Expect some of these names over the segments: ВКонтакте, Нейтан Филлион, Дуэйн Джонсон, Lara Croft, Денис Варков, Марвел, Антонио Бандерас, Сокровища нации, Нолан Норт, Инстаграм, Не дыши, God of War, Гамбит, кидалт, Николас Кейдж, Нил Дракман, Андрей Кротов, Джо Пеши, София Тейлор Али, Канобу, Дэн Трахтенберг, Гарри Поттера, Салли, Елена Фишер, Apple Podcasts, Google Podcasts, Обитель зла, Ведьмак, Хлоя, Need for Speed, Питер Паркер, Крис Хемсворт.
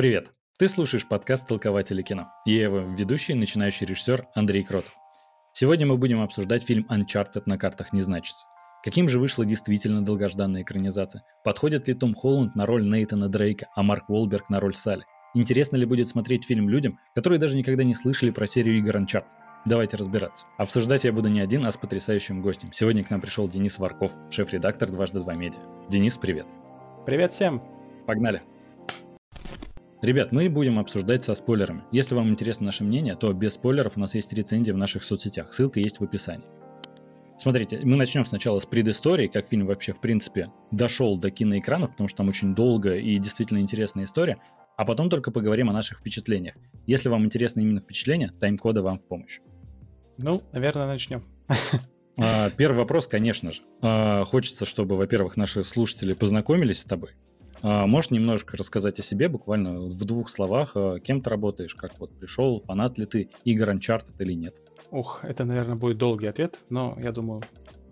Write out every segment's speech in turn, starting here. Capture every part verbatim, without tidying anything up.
Привет! Ты слушаешь подкаст «Толкователи кино». Я его ведущий, начинающий режиссер Андрей Кротов. Сегодня мы будем обсуждать фильм «Uncharted на картах не значится». Каким же вышла действительно долгожданная экранизация? Подходит ли Том Холланд на роль Нейтана Дрейка, а Марк Уолберг на роль Салли? Интересно ли будет смотреть фильм людям, которые даже никогда не слышали про серию игр Uncharted? Давайте разбираться. Обсуждать я буду не один, а с потрясающим гостем. Сегодня к нам пришел Денис Варков, шеф-редактор «Дважды два медиа». Денис, привет. Привет всем. Погнали. Ребят, мы будем обсуждать со спойлерами. Если вам интересно наше мнение, то без спойлеров у нас есть рецензии в наших соцсетях. Ссылка есть в описании. Смотрите, мы начнем сначала с предыстории, как фильм вообще, в принципе, дошел до киноэкранов, потому что там очень долгая и действительно интересная история. А потом только поговорим о наших впечатлениях. Если вам интересны именно впечатления, тайм-коды вам в помощь. Ну, наверное, начнем. Первый вопрос, конечно же. Хочется, чтобы, во-первых, наши слушатели познакомились с тобой. Можешь немножко рассказать о себе, буквально в двух словах, кем ты работаешь, как вот пришел, фанат ли ты игр Uncharted или нет? Ух, это, наверное, будет долгий ответ, но я думаю,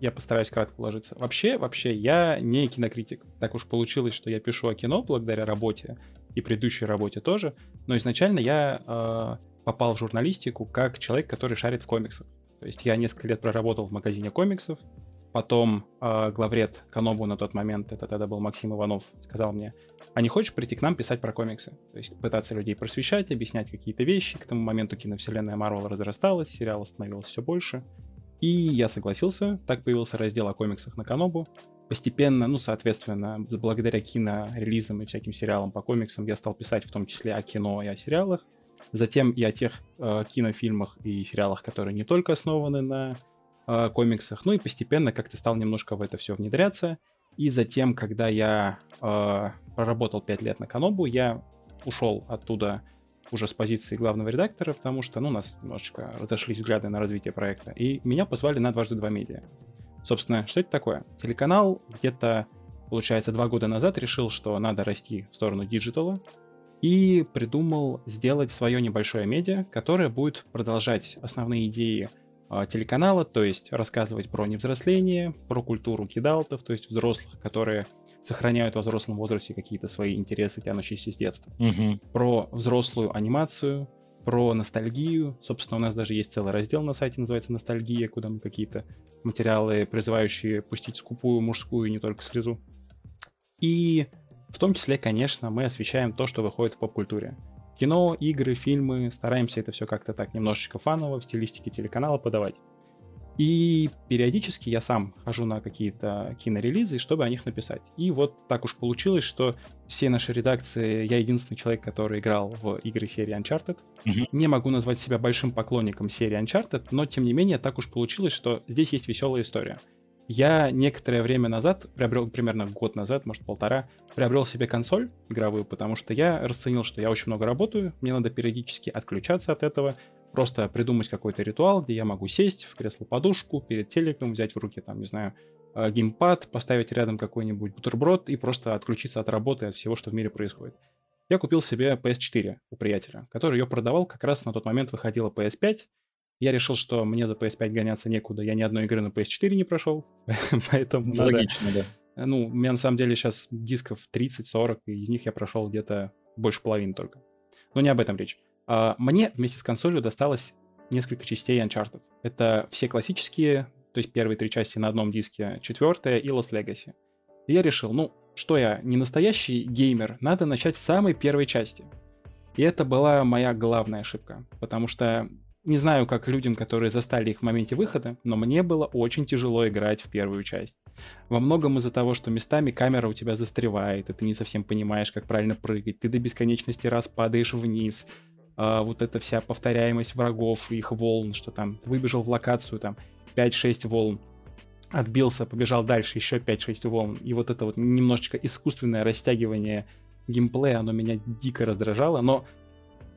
я постараюсь кратко уложиться. Вообще, вообще, я не кинокритик. Так уж получилось, что я пишу о кино благодаря работе и предыдущей работе тоже, но изначально я э, попал в журналистику как человек, который шарит в комиксах. То есть я несколько лет проработал в магазине комиксов. Потом э, главред Канобу на тот момент, это тогда был Максим Иванов, сказал мне: а не хочешь прийти к нам писать про комиксы? То есть пытаться людей просвещать, объяснять какие-то вещи. К тому моменту киновселенная Марвел разрасталась, сериалов становилось все больше. И я согласился, так появился раздел о комиксах на Канобу. Постепенно, ну, соответственно, благодаря кинорелизам и всяким сериалам по комиксам я стал писать в том числе о кино и о сериалах. Затем и о тех э, кинофильмах и сериалах, которые не только основаны на... комиксах, ну и постепенно как-то стал немножко в это все внедряться. И затем, когда я э, проработал пять лет на Канобу, я ушел оттуда уже с позиции главного редактора, потому что, ну, у нас немножечко разошлись взгляды на развитие проекта, и меня позвали на «Дважды два медиа». Собственно, что это такое? Телеканал где-то, получается, два года назад решил, что надо расти в сторону диджитала, и придумал сделать свое небольшое медиа, которое будет продолжать основные идеи телеканала, то есть рассказывать про невзросление, про культуру кидалтов, то есть взрослых, которые сохраняют во взрослом возрасте какие-то свои интересы, тянущиеся с детства. Угу. Про взрослую анимацию, про ностальгию. Собственно, у нас даже есть целый раздел на сайте, называется «Ностальгия», куда мы какие-то материалы, призывающие пустить скупую мужскую и не только слезу. И в том числе, конечно, мы освещаем то, что выходит в поп-культуре. Кино, игры, фильмы, стараемся это все как-то так немножечко фаново в стилистике телеканала подавать. И периодически я сам хожу на какие-то кинорелизы, чтобы о них написать. И вот так уж получилось, что все наши редакции, я единственный человек, который играл в игры серии Uncharted. Mm-hmm. Не могу назвать себя большим поклонником серии Uncharted, но тем не менее так уж получилось, что здесь есть веселая история. Я некоторое время назад, приобрел, примерно год назад, может полтора, приобрел себе консоль игровую, потому что я расценил, что я очень много работаю, мне надо периодически отключаться от этого, просто придумать какой-то ритуал, где я могу сесть в кресло-подушку, перед телеком взять в руки, там, не знаю, геймпад, поставить рядом какой-нибудь бутерброд и просто отключиться от работы, от всего, что в мире происходит. Я купил себе пи эс четыре у приятеля, который ее продавал, как раз на тот момент выходила пи эс пять, Я решил, что мне за пи эс пять гоняться некуда, я ни одной игры на пи эс четыре не прошел, поэтому... Логично, надо... да. Ну, у меня на самом деле сейчас дисков тридцать-сорок, и из них я прошел где-то больше половины только. Но не об этом речь. Мне вместе с консолью досталось несколько частей Uncharted. Это все классические, то есть первые три части на одном диске, четвертая и Lost Legacy. И я решил, ну, что я не настоящий геймер, надо начать с самой первой части. И это была моя главная ошибка, потому что... Не знаю, как людям, которые застали их в моменте выхода, но мне было очень тяжело играть в первую часть. Во многом из-за того, что местами камера у тебя застревает, и ты не совсем понимаешь, как правильно прыгать, ты до бесконечности раз падаешь вниз, а вот эта вся повторяемость врагов, их волн, что там, ты выбежал в локацию, там, пять-шесть волн, отбился, побежал дальше, еще пять-шесть волн, и вот это вот немножечко искусственное растягивание геймплея, оно меня дико раздражало, но...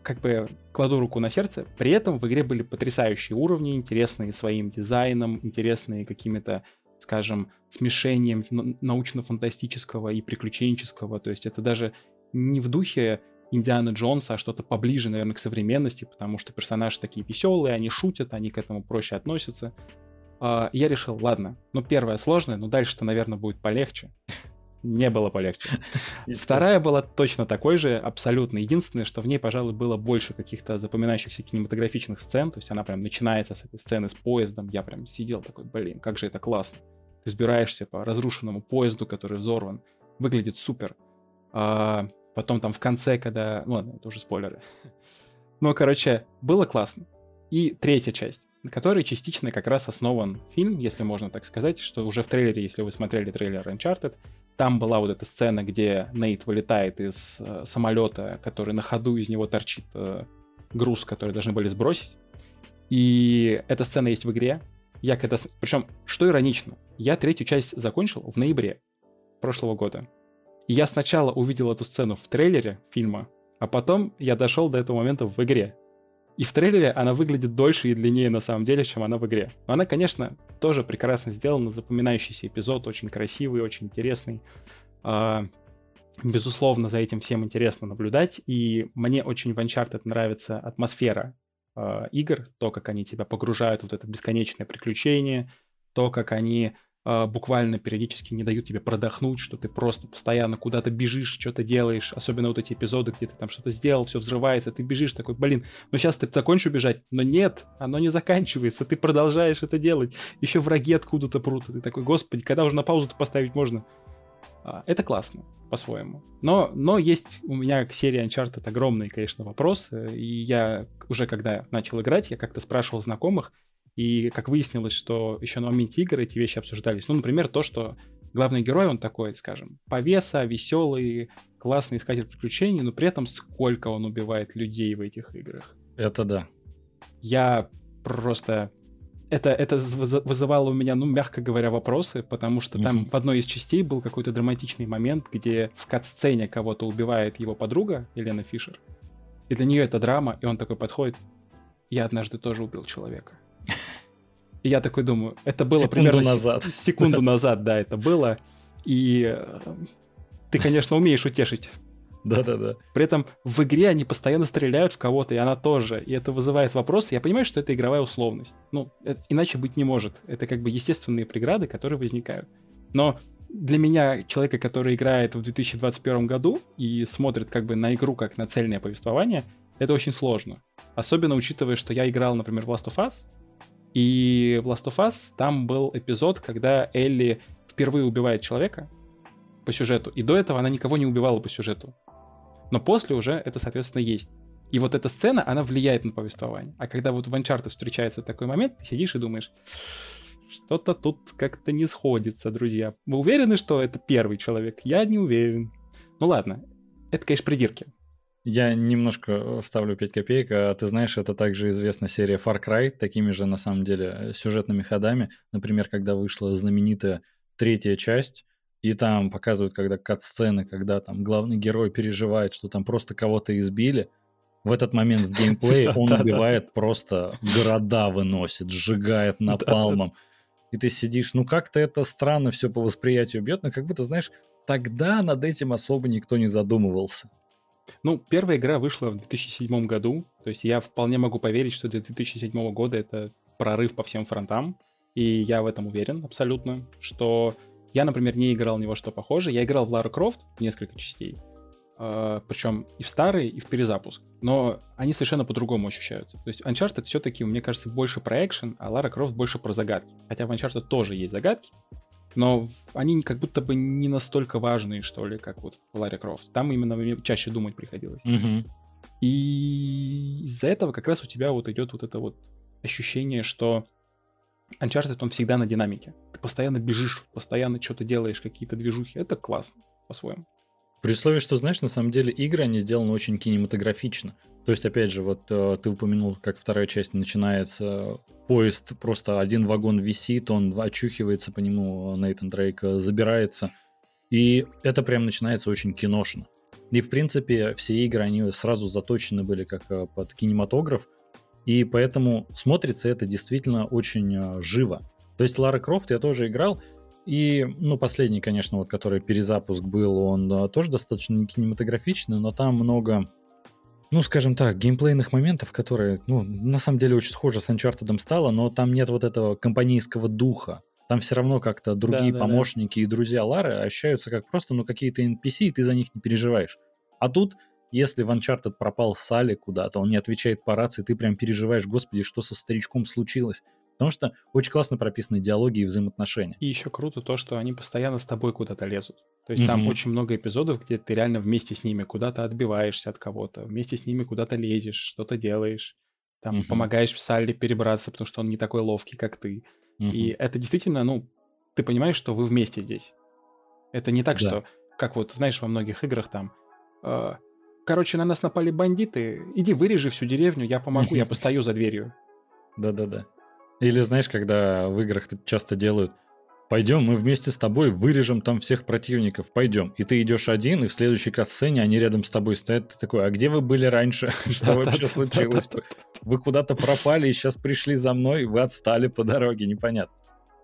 как бы кладу руку на сердце, при этом в игре были потрясающие уровни, интересные своим дизайном, интересные какими-то, скажем, смешением научно-фантастического и приключенческого, то есть это даже не в духе Индиана Джонса, а что-то поближе, наверное, к современности, потому что персонажи такие веселые, они шутят, они к этому проще относятся. Я решил, ладно, ну первое сложное, но дальше-то, наверное, будет полегче. не было полегче. Вторая была точно такой же, абсолютно. Единственное, что в ней, пожалуй, было больше каких-то запоминающихся кинематографичных сцен. То есть она прям начинается с этой сцены с поездом. Я прям сидел такой, блин, как же это классно. Ты взбираешься по разрушенному поезду, который взорван. Выглядит супер. А потом там в конце, когда... Ну ладно, это уже спойлеры. Ну, короче, было классно. И третья часть, на которой частично как раз основан фильм, если можно так сказать, что уже в трейлере, если вы смотрели трейлер Uncharted, там была вот эта сцена, где Нейт вылетает из э, самолета, который на ходу из него торчит э, груз, который должны были сбросить. И эта сцена есть в игре. Я когда... Причем, что иронично, я третью часть закончил в ноябре прошлого года. И я сначала увидел эту сцену в трейлере фильма, а потом я дошел до этого момента в игре. И в трейлере она выглядит дольше и длиннее на самом деле, чем она в игре. Но она, конечно, тоже прекрасно сделана, запоминающийся эпизод, очень красивый, очень интересный. Безусловно, за этим всем интересно наблюдать. И мне очень в Uncharted нравится атмосфера игр, то, как они тебя погружают в вот это бесконечное приключение, то, как они буквально периодически не дают тебе продохнуть, что ты просто постоянно куда-то бежишь, что-то делаешь, особенно вот эти эпизоды, где ты там что-то сделал, все взрывается, ты бежишь такой, блин, ну сейчас ты закончу бежать, но нет, оно не заканчивается, ты продолжаешь это делать, еще враги откуда-то прут, и ты такой, господи, когда уже на паузу-то поставить можно? Это классно, по-своему. Но, но есть у меня к серии Uncharted огромные, конечно, вопросы, и я уже когда начал играть, я как-то спрашивал знакомых, и как выяснилось, что еще на моменте игр эти вещи обсуждались. Ну, например, то, что главный герой, он такой, скажем, повеса, веселый, классный искатель приключений, но при этом сколько он убивает людей в этих играх. Это да. Я просто... Это, это вызывало у меня, ну, мягко говоря, вопросы, потому что угу. там в одной из частей был какой-то драматичный момент, где в кат-сцене кого-то убивает его подруга, Елена Фишер, и для нее это драма, и он такой подходит, я однажды тоже убил человека. И я такой думаю, это было секунду примерно назад. С... секунду назад, да, это было. И ты, конечно, умеешь утешить. Да-да-да. При этом в игре они постоянно стреляют в кого-то, и она тоже. И это вызывает вопросы. Я понимаю, что это игровая условность. Ну, иначе быть не может. Это как бы естественные преграды, которые возникают. Но для меня, человека, который играет в две тысячи двадцать первом году и смотрит как бы на игру как на цельное повествование, это очень сложно. Особенно учитывая, что я играл, например, в Last of Us. И в Last of Us там был эпизод, когда Элли впервые убивает человека по сюжету. И до этого она никого не убивала по сюжету. Но после уже это, соответственно, есть. И вот эта сцена, она влияет на повествование. А когда вот в Uncharted встречается такой момент, ты сидишь и думаешь, что-то тут как-то не сходится, друзья. Вы уверены, что это первый человек? Я не уверен. Ну ладно, это, конечно, придирки. Я немножко вставлю пять копеек, а ты знаешь, это также известна серия Far Cry, такими же, на самом деле, сюжетными ходами. Например, когда вышла знаменитая третья часть, и там показывают, когда кат-сцены, когда там главный герой переживает, что там просто кого-то избили, в этот момент в геймплее он убивает просто города, выносит, сжигает напалмом. И ты сидишь, ну как-то это странно все по восприятию бьет, но как будто, знаешь, тогда над этим особо никто не задумывался. Ну, первая игра вышла в две тысячи седьмом году, то есть я вполне могу поверить, что для две тысячи седьмого года это прорыв по всем фронтам, и я в этом уверен абсолютно, что я, например, не играл ни во что похоже, я играл в Lara Croft в несколько частей, э, причем и в старые, и в перезапуск, но они совершенно по-другому ощущаются, то есть Uncharted все-таки, мне кажется, больше про экшен, а Lara Croft больше про загадки, хотя в Uncharted тоже есть загадки, но они как будто бы не настолько важные, что ли, как вот в Ларе Крофт. Там именно мне чаще думать приходилось. Угу. И из-за этого как раз у тебя вот идет вот это вот ощущение, что Uncharted, он всегда на динамике. Ты постоянно бежишь, постоянно что-то делаешь, какие-то движухи. Это классно по-своему. При условии, что, знаешь, на самом деле игры, они сделаны очень кинематографично. То есть, опять же, вот э, ты упомянул, как вторая часть начинается, поезд, просто один вагон висит, он очухивается по нему, Нейтан Дрейк забирается, и это прям начинается очень киношно. И, в принципе, все игры, они сразу заточены были как э, под кинематограф, и поэтому смотрится это действительно очень э, живо. То есть, Лара Крофт я тоже играл, и, ну, последний, конечно, вот, который перезапуск был, он да, тоже достаточно кинематографичный, но там много, ну, скажем так, геймплейных моментов, которые, ну, на самом деле очень схожи с Uncharted стало, но там нет вот этого компанейского духа. там все равно как-то другие да, да, помощники да. и друзья Лары ощущаются как просто, ну, какие-то эн пи си, и ты за них не переживаешь. А тут, если в Uncharted пропал Салли куда-то, он не отвечает по рации, ты прям переживаешь, господи, что со старичком случилось. Потому что очень классно прописаны диалоги и взаимоотношения. И еще круто то, что они постоянно с тобой куда-то лезут. То есть mm-hmm. там очень много эпизодов, где ты реально вместе с ними куда-то отбиваешься от кого-то, вместе с ними куда-то лезешь, что-то делаешь, там mm-hmm. помогаешь Салли перебраться, потому что он не такой ловкий, как ты. Mm-hmm. И это действительно, ну, ты понимаешь, что вы вместе здесь. Это не так, да. что, как вот, знаешь, во многих играх там... Э, короче, на нас напали бандиты, иди вырежи всю деревню, я помогу, я постою за дверью. Да-да-да. Или, знаешь, когда в играх часто делают, пойдем, мы вместе с тобой вырежем там всех противников, пойдем. И ты идешь один, и в следующей катсцене они рядом с тобой стоят, ты такой, а где вы были раньше? Что вообще случилось? Вы куда-то пропали и сейчас пришли за мной, вы отстали по дороге, непонятно.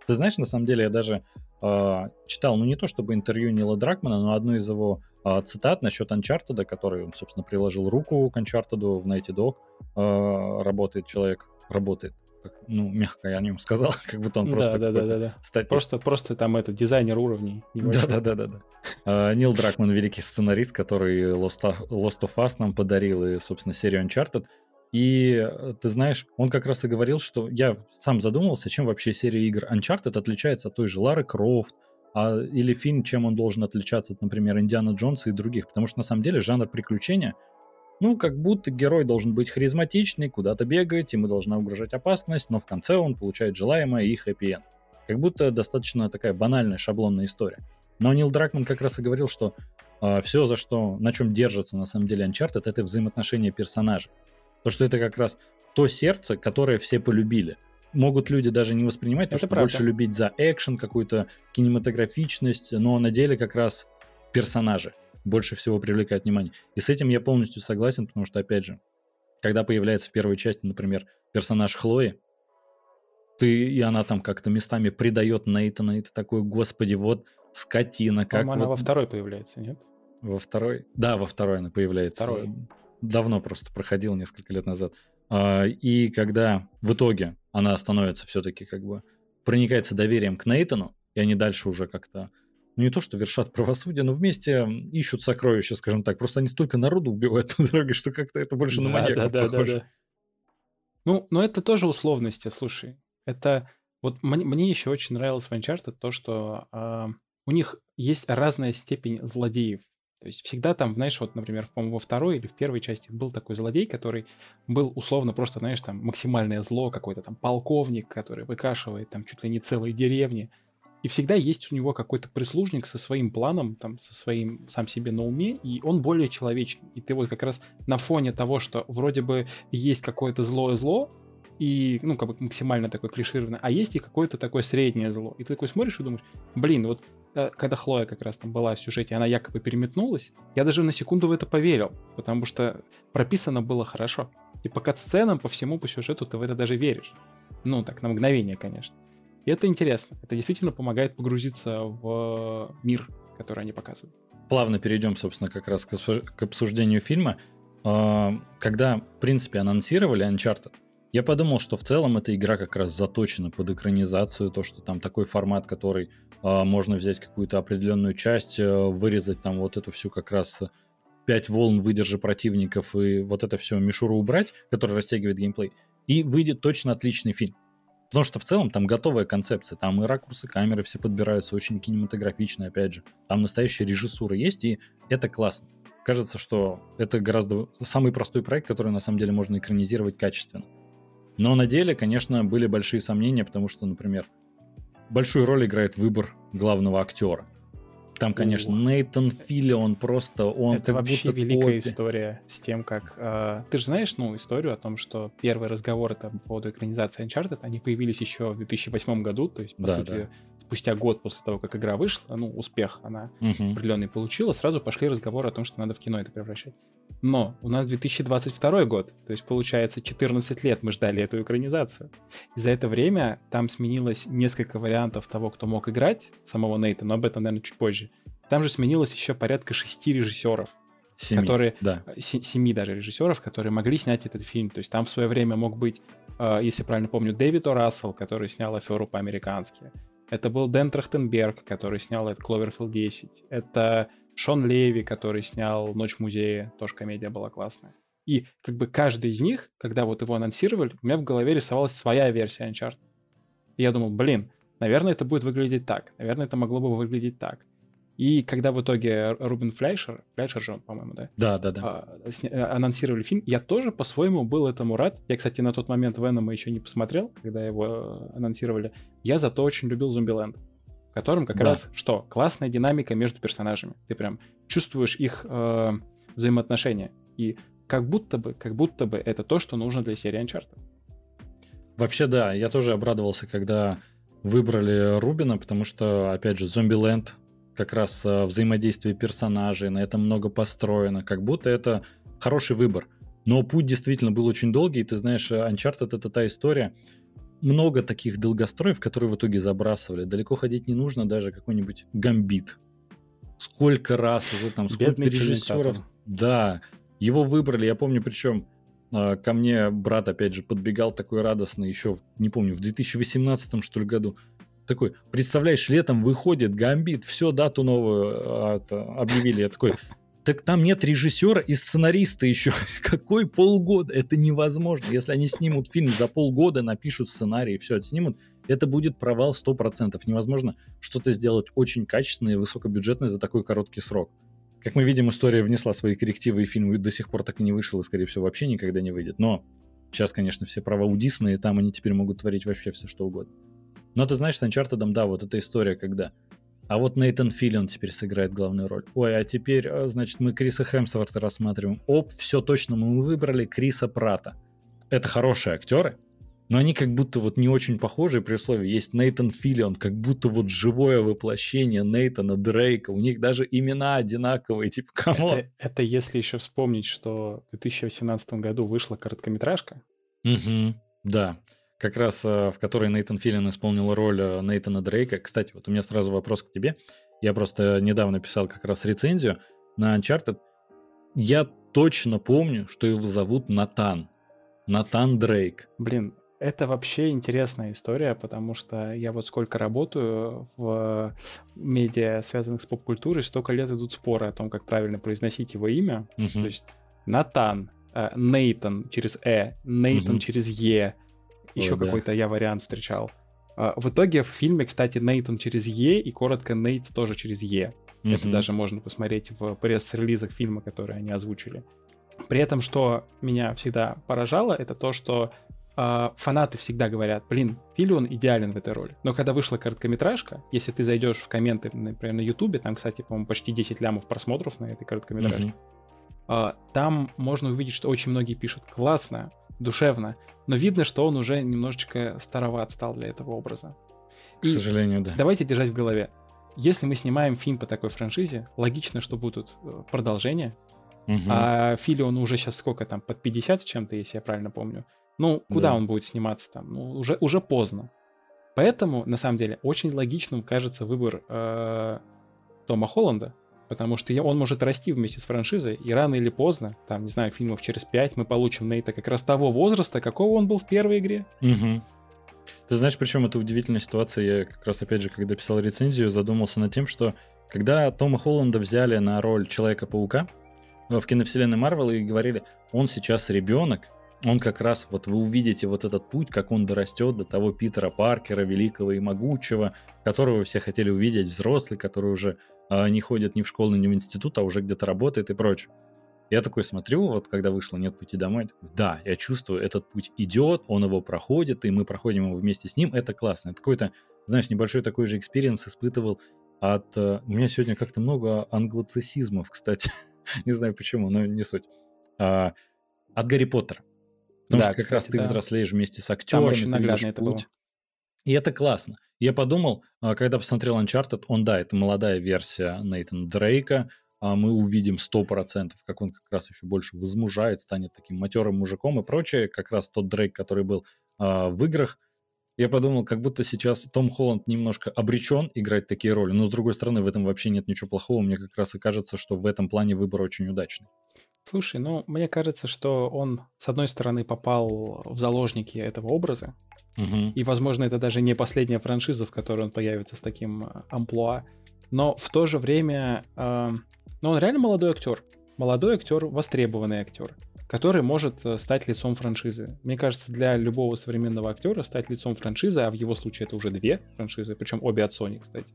Ты знаешь, на самом деле я даже э, читал, ну не то чтобы интервью Нила Дракмана, но одну из его э, цитат насчет Uncharted, который он, собственно, приложил руку к Uncharted, в Naughty Dog э, работает человек, работает. Ну, мягко я о нем сказал, как будто он просто да, да, да, да. статист. Просто, просто там это, дизайнер уровней. Да-да-да. Нил Дракман, великий сценарист, который Lost of Us нам подарил и, собственно, серию Uncharted. И, ты знаешь, он как раз и говорил, что я сам задумывался, чем вообще серия игр Uncharted отличается от той же Лары Крофт а, или фильм, чем он должен отличаться от, например, Индиана Джонса и других. Потому что, на самом деле, жанр приключения... Ну, как будто герой должен быть харизматичный, куда-то бегать, ему должна угрожать опасность, но в конце он получает желаемое и хэппи-энд. Как будто достаточно такая банальная шаблонная история. Но Нил Дракман как раз и говорил, что э, все, за что, на чем держится на самом деле Uncharted, это взаимоотношения персонажей. То, что это как раз то сердце, которое все полюбили. Могут люди даже не воспринимать, потому что правда. Больше любить за экшен, какую-то кинематографичность, но на деле как раз персонажи больше всего привлекает внимание. И с этим я полностью согласен, потому что, опять же, когда появляется в первой части, например, персонаж Хлои, ты, и она там как-то местами предает Нейтана, и ты такой, господи, вот скотина. Как По-моему, вот... она во второй появляется, нет? Во второй? Да, во второй она появляется. Второй. Давно просто проходил, несколько лет назад. И когда в итоге она становится все-таки как бы... проникается доверием к Нейтану, и они дальше уже как-то... Ну, не то, что вершат правосудие, но вместе ищут сокровища, скажем так. Просто они столько народу убивают по дороге, что как-то это больше на маньяков да, да, похоже. Да, да, да. Ну, но это тоже условности, слушай. Это вот мне, мне еще очень нравилось в Uncharted то, что э, у них есть разная степень злодеев. То есть всегда там, знаешь, вот, например, в, по-моему, во второй или в первой части был такой злодей, который был условно просто, знаешь, там максимальное зло, какой-то там полковник, который выкашивает там чуть ли не целые деревни. И всегда есть у него какой-то прислужник со своим планом, там, со своим сам себе на уме, и он более человечный. И ты вот как раз на фоне того, что вроде бы есть какое-то злое зло, и, ну, как бы максимально такое клишированное, а есть и какое-то такое среднее зло. И ты такой смотришь и думаешь, блин, вот когда Хлоя как раз там была в сюжете, она якобы переметнулась, я даже на секунду в это поверил, потому что прописано было хорошо. И по катсценам, по всему, по сюжету ты в это даже веришь. Ну, так, на мгновение, конечно. И это интересно. Это действительно помогает погрузиться в мир, который они показывают. Плавно перейдем, собственно, как раз к обсуждению фильма. Когда, в принципе, анонсировали Uncharted, я подумал, что в целом эта игра как раз заточена под экранизацию, то, что там такой формат, который можно взять какую-то определенную часть, вырезать там вот эту всю как раз пять волн выдержи противников и вот это все мишуру убрать, который растягивает геймплей, и выйдет точно отличный фильм. Потому что в целом там готовая концепция, там и ракурсы камеры все подбираются, очень кинематографичные, опять же. Там настоящая режиссура есть, и это классно. Кажется, что это гораздо самый простой проект, который на самом деле можно экранизировать качественно. Но на деле, конечно, были большие сомнения, потому что, например, большую роль играет выбор главного актера. Там, конечно, О. Нейтан Филлион просто... он Это вообще великая копи. История с тем, как... Э, ты же знаешь, ну, историю о том, что первые разговоры там, по поводу экранизации Uncharted, они появились еще в две тысячи восьмом году, то есть, по да, сути, да. спустя год после того, как игра вышла, ну, успех она угу. определенный получила, сразу пошли разговоры о том, что надо в кино это превращать. Но у нас две тысячи двадцать второй год, то есть, получается, четырнадцать лет мы ждали эту экранизацию. И за это время там сменилось несколько вариантов того, кто мог играть самого Нейта, но об этом, наверное, чуть позже. Там же сменилось еще порядка шести режиссеров. Семи, которые, да. С, семи даже режиссеров, которые могли снять этот фильм. То есть там в свое время мог быть, э, если правильно помню, Дэвид О. Рассел, который снял «Аферу по-американски». Это был Дэн Трахтенберг, который снял это Cloverfield десять. Это Шон Леви, который снял «Ночь в музее». Тоже комедия была классная. И как бы каждый из них, когда вот его анонсировали, у меня в голове рисовалась своя версия Uncharted. И я думал, блин, наверное, это будет выглядеть так. Наверное, это могло бы выглядеть так. И когда в итоге Рубен Фляйшер, Фляйшер же он, по-моему, да? Да, да, да. А, анонсировали фильм, я тоже по-своему был этому рад. Я, кстати, на тот момент Венома еще не посмотрел, когда его анонсировали. Я зато очень любил Зомбиленд, в котором как да. раз что? Классная динамика между персонажами. Ты прям чувствуешь их э, взаимоотношения. И как будто бы, как будто бы это то, что нужно для серии Uncharted. Вообще, да. Я тоже обрадовался, когда выбрали Рубена, потому что, опять же, Зомбиленд... как раз взаимодействие персонажей, на этом много построено, как будто это хороший выбор. Но путь действительно был очень долгий, и ты знаешь, Uncharted — это та история, много таких долгостроев, которые в итоге забрасывали. Далеко ходить не нужно, даже какой-нибудь Гамбит. Сколько раз уже там, сколько Бедный режиссеров. Да, его выбрали, я помню, причем ко мне брат, опять же, подбегал такой радостный, еще, не помню, в две тысячи восемнадцатом, что ли, году. Такой, представляешь, летом выходит Гамбит, все, дату новую это, объявили. Я такой, так там нет режиссера и сценариста еще. Какой полгода? Это невозможно. Если они снимут фильм за полгода, напишут сценарий, все это снимут, это будет провал сто процентов. Невозможно что-то сделать очень качественное и высокобюджетное за такой короткий срок. Как мы видим, история внесла свои коррективы, и фильм до сих пор так и не вышел, и, скорее всего, вообще никогда не выйдет. Но сейчас, конечно, все права у Диснея, и там они теперь могут творить вообще все, что угодно. Но ты знаешь, с Uncharted, да, вот эта история, когда... А вот Нейтан Филлион теперь сыграет главную роль. Ой, а теперь, значит, мы Криса Хемсворта рассматриваем. Оп, все точно, мы выбрали Криса Прата. Это хорошие актеры, но они как будто вот не очень похожи, при условии есть Нейтан Филлион, как будто вот живое воплощение Нейтана Дрейка. У них даже имена одинаковые, типа, камон. Это, это если еще вспомнить, что в две тысячи восемнадцатом году вышла короткометражка. Угу, да. Как раз в которой Нейтан Филлион исполнил роль Нейтана Дрейка. Кстати, вот у меня сразу вопрос к тебе. Я просто недавно писал как раз рецензию на Uncharted. Я точно помню, что его зовут Натан. Нейтан Дрейк. Блин, это вообще интересная история, потому что я вот сколько работаю в медиа, связанных с поп-культурой, столько лет идут споры о том, как правильно произносить его имя. Угу. То есть Натан, Нейтан через «э», Нейтан угу. через «е». Еще Ой, какой-то да. я вариант встречал. В итоге в фильме, кстати, Нейтан через «е» и коротко Нейт тоже через «е». Mm-hmm. Это даже можно посмотреть в пресс-релизах фильма, которые они озвучили. При этом, что меня всегда поражало, это то, что э, фанаты всегда говорят, блин, Филлион идеален в этой роли. Но когда вышла короткометражка, если ты зайдешь в комменты, например, на Ютубе, там, кстати, по-моему, почти десять лямов просмотров на этой короткометражке, mm-hmm. э, там можно увидеть, что очень многие пишут «классно», душевно, но видно, что он уже немножечко староват стал для этого образа. К и сожалению, да. Давайте держать в голове. Если мы снимаем фильм по такой франшизе, логично, что будут продолжения. Угу. А Филлиону уже сейчас сколько там, под пятьдесят с чем-то, если я правильно помню. Ну, куда да. он будет сниматься там? Ну, уже, уже поздно. Поэтому, на самом деле, очень логичным кажется выбор э, Тома Холланда. Потому что он может расти вместе с франшизой, и рано или поздно, там, не знаю, фильмов через пять, мы получим Нейта как раз того возраста, какого он был в первой игре. Угу. Ты знаешь, причем это удивительная ситуация. Я как раз, опять же, когда писал рецензию, задумался над тем, что когда Тома Холланда взяли на роль Человека-паука в киновселенной Марвел и говорили, он сейчас ребенок, он как раз, вот вы увидите вот этот путь, как он дорастет до того Питера Паркера, великого и могучего, которого все хотели увидеть, взрослый, который уже э, не ходит ни в школу, ни в институт, а уже где-то работает и прочее. Я такой смотрю, вот когда вышло «Нет пути домой», такой, да, я чувствую, этот путь идет, он его проходит, и мы проходим его вместе с ним, это классно. Это какой-то, знаешь, небольшой такой же экспириенс испытывал от... Э, у меня сегодня как-то много англоцисизмов, кстати. Не знаю почему, но не суть. А, от Гарри Поттера. Потому да, что как кстати, раз ты да. взрослеешь вместе с актерами. Там очень наглядно это было. И это классно. Я подумал, когда посмотрел Uncharted, он, да, это молодая версия Нейтана Дрейка. Мы увидим сто процентов, как он как раз еще больше возмужает, станет таким матерым мужиком и прочее. Как раз тот Дрейк, который был в играх. Я подумал, как будто сейчас Том Холланд немножко обречен играть такие роли. Но, с другой стороны, в этом вообще нет ничего плохого. Мне как раз и кажется, что в этом плане выбор очень удачный. Слушай, ну, мне кажется, что он, с одной стороны, попал в заложники этого образа, Угу. И, возможно, это даже не последняя франшиза, в которой он появится с таким амплуа. Но в то же время... Э, но он реально молодой актер. Молодой актер, востребованный актер, который может стать лицом франшизы. Мне кажется, для любого современного актера стать лицом франшизы, а в его случае это уже две франшизы, причем обе от Sony, кстати,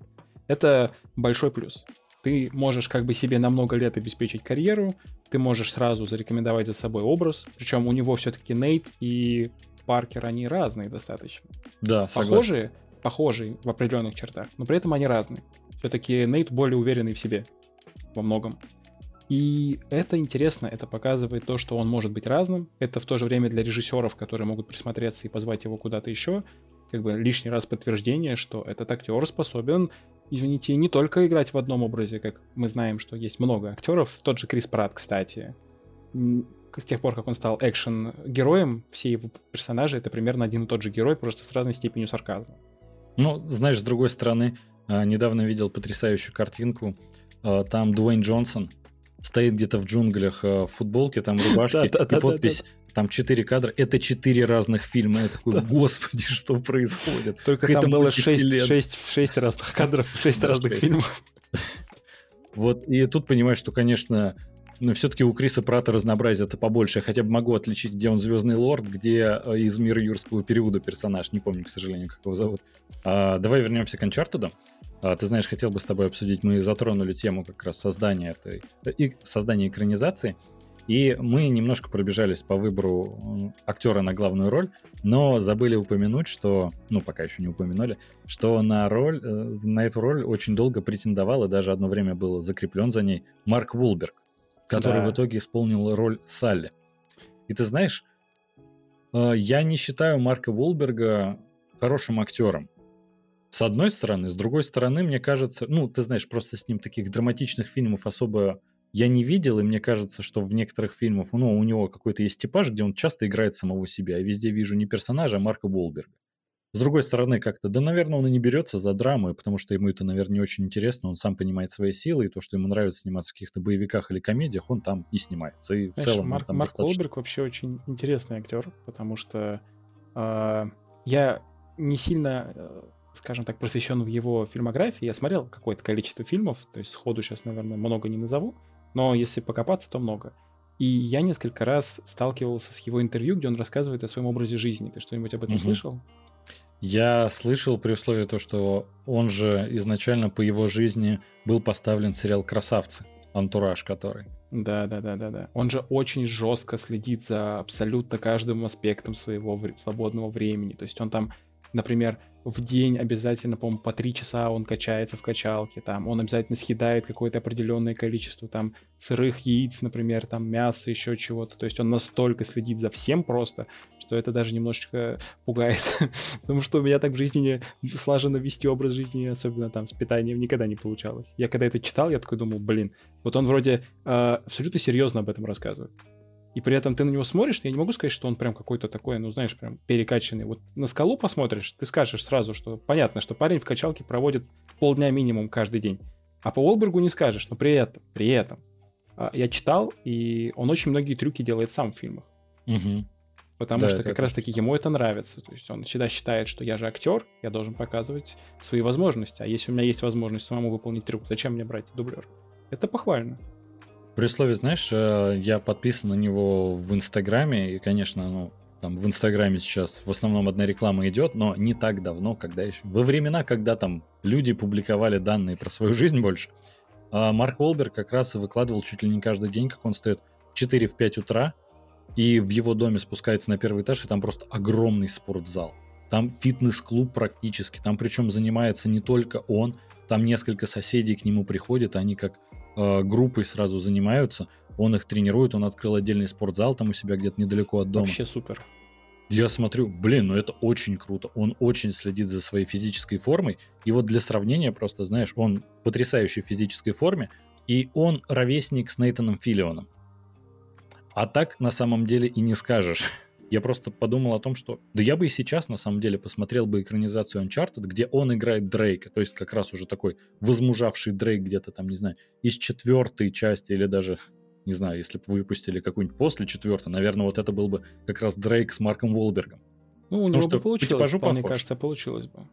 это большой плюс. Ты можешь как бы себе на много лет обеспечить карьеру, ты можешь сразу зарекомендовать за собой образ, причем у него все-таки Нейт и Паркер, они разные достаточно. Да, согласен. Похожие, похожие в определенных чертах, но при этом они разные. Все-таки Нейт более уверенный в себе во многом. И это интересно, это показывает то, что он может быть разным. Это в то же время для режиссеров, которые могут присмотреться и позвать его куда-то еще, как бы лишний раз подтверждение, что этот актер способен, извините, не только играть в одном образе, как мы знаем, что есть много актеров. Тот же Крис Прат, кстати. С тех пор, как он стал экшен-героем, все его персонажи — это примерно один и тот же герой, просто с разной степенью сарказма. Ну, знаешь, с другой стороны, недавно видел потрясающую картинку. Там Дуэйн Джонсон стоит где-то в джунглях в футболке, там рубашки и подпись, там четыре кадра. Это четыре разных фильма. Я такой, господи, что происходит? Только там было шесть разных кадров, шесть разных фильмов. Вот, и тут понимаешь, что, конечно, но все-таки у Криса Прата разнообразие-то побольше. Я хотя бы могу отличить, где он Звездный Лорд, где из мира юрского периода персонаж. Не помню, к сожалению, как его зовут. А, давай вернемся к Uncharted. А, ты знаешь, хотел бы с тобой обсудить. Мы затронули тему как раз создания этой... И создания экранизации. И мы немножко пробежались по выбору актера на главную роль, но забыли упомянуть, что... Ну, пока еще не упомянули, что на, роль, на эту роль очень долго претендовал, и даже одно время был закреплен за ней Марк Уолберг, который да. в итоге исполнил роль Салли. И ты знаешь, я не считаю Марка Уолберга хорошим актером. С одной стороны, с другой стороны, мне кажется... Ну, ты знаешь, просто с ним таких драматичных фильмов особо я не видел, и мне кажется, что в некоторых фильмах... Ну, у него какой-то есть типаж, где он часто играет самого себя. Я везде вижу не персонажа, а Марка Уолберга. С другой стороны, как-то... Да, наверное, он и не берется за драму, потому что ему это, наверное, не очень интересно. Он сам понимает свои силы, и то, что ему нравится сниматься в каких-то боевиках или комедиях, он там и снимается. И в Знаешь, целом Марк, он там Марк достаточно... Уолберг вообще очень интересный актер, потому что э, я не сильно, э, скажем так, просвещен в его фильмографии. Я смотрел какое-то количество фильмов, то есть сходу сейчас, наверное, много не назову, но если покопаться, то много. И я несколько раз сталкивался с его интервью, где он рассказывает о своем образе жизни. Ты что-нибудь об этом mm-hmm. слышал? Я слышал, при условии то, что он же изначально по его жизни был поставлен сериал «Красавцы», антураж который. Да-да-да-да-да. Он же очень жестко следит за абсолютно каждым аспектом своего в... свободного времени. То есть он там, например, в день обязательно, по-моему, по три часа он качается в качалке, там, он обязательно съедает какое-то определенное количество там сырых яиц, например, там мяса, еще чего-то. То есть он настолько следит за всем просто, что это даже немножечко пугает. Потому что у меня так в жизни не слаженно вести образ жизни, особенно там с питанием, никогда не получалось. Я когда это читал, я такой думал, блин, вот он вроде э, абсолютно серьезно об этом рассказывает. И при этом ты на него смотришь, я не могу сказать, что он прям какой-то такой, ну, знаешь, прям перекачанный. Вот на скалу посмотришь, ты скажешь сразу, что понятно, что парень в качалке проводит полдня минимум каждый день. А по Уолбергу не скажешь, но при этом, при этом. Я читал, и он очень многие трюки делает сам в фильмах. Угу. Потому да, что как это... раз-таки ему это нравится. То есть он всегда считает, что я же актер, я должен показывать свои возможности. А если у меня есть возможность самому выполнить трюк, зачем мне брать дублер? Это похвально. При слове, знаешь, я подписан на него в Инстаграме, и, конечно, ну, там в Инстаграме сейчас в основном одна реклама идет, но не так давно, когда еще. Во времена, когда там люди публиковали данные про свою жизнь больше, Марк Уолберг как раз и выкладывал чуть ли не каждый день, как он стоит в четыре пять утра, и в его доме спускается на первый этаж, и там просто огромный спортзал. Там фитнес-клуб практически, там причем занимается не только он, там несколько соседей к нему приходят, они как... группой сразу занимаются, он их тренирует, он открыл отдельный спортзал там у себя где-то недалеко от дома. Вообще супер. Я смотрю, блин, ну это очень круто, он очень следит за своей физической формой, и вот для сравнения просто, знаешь, он в потрясающей физической форме, и он ровесник с Нейтаном Филлионом. А так на самом деле и не скажешь. Я просто подумал о том, что да я бы и сейчас на самом деле посмотрел бы экранизацию Uncharted, где он играет Дрейка, то есть как раз уже такой возмужавший Дрейк где-то там, не знаю, из четвертой части или даже, не знаю, если бы выпустили какую-нибудь после четвертой, наверное, вот это был бы как раз Дрейк с Марком Уолбергом. Ну, у него бы получилось, мне кажется, получилось бы.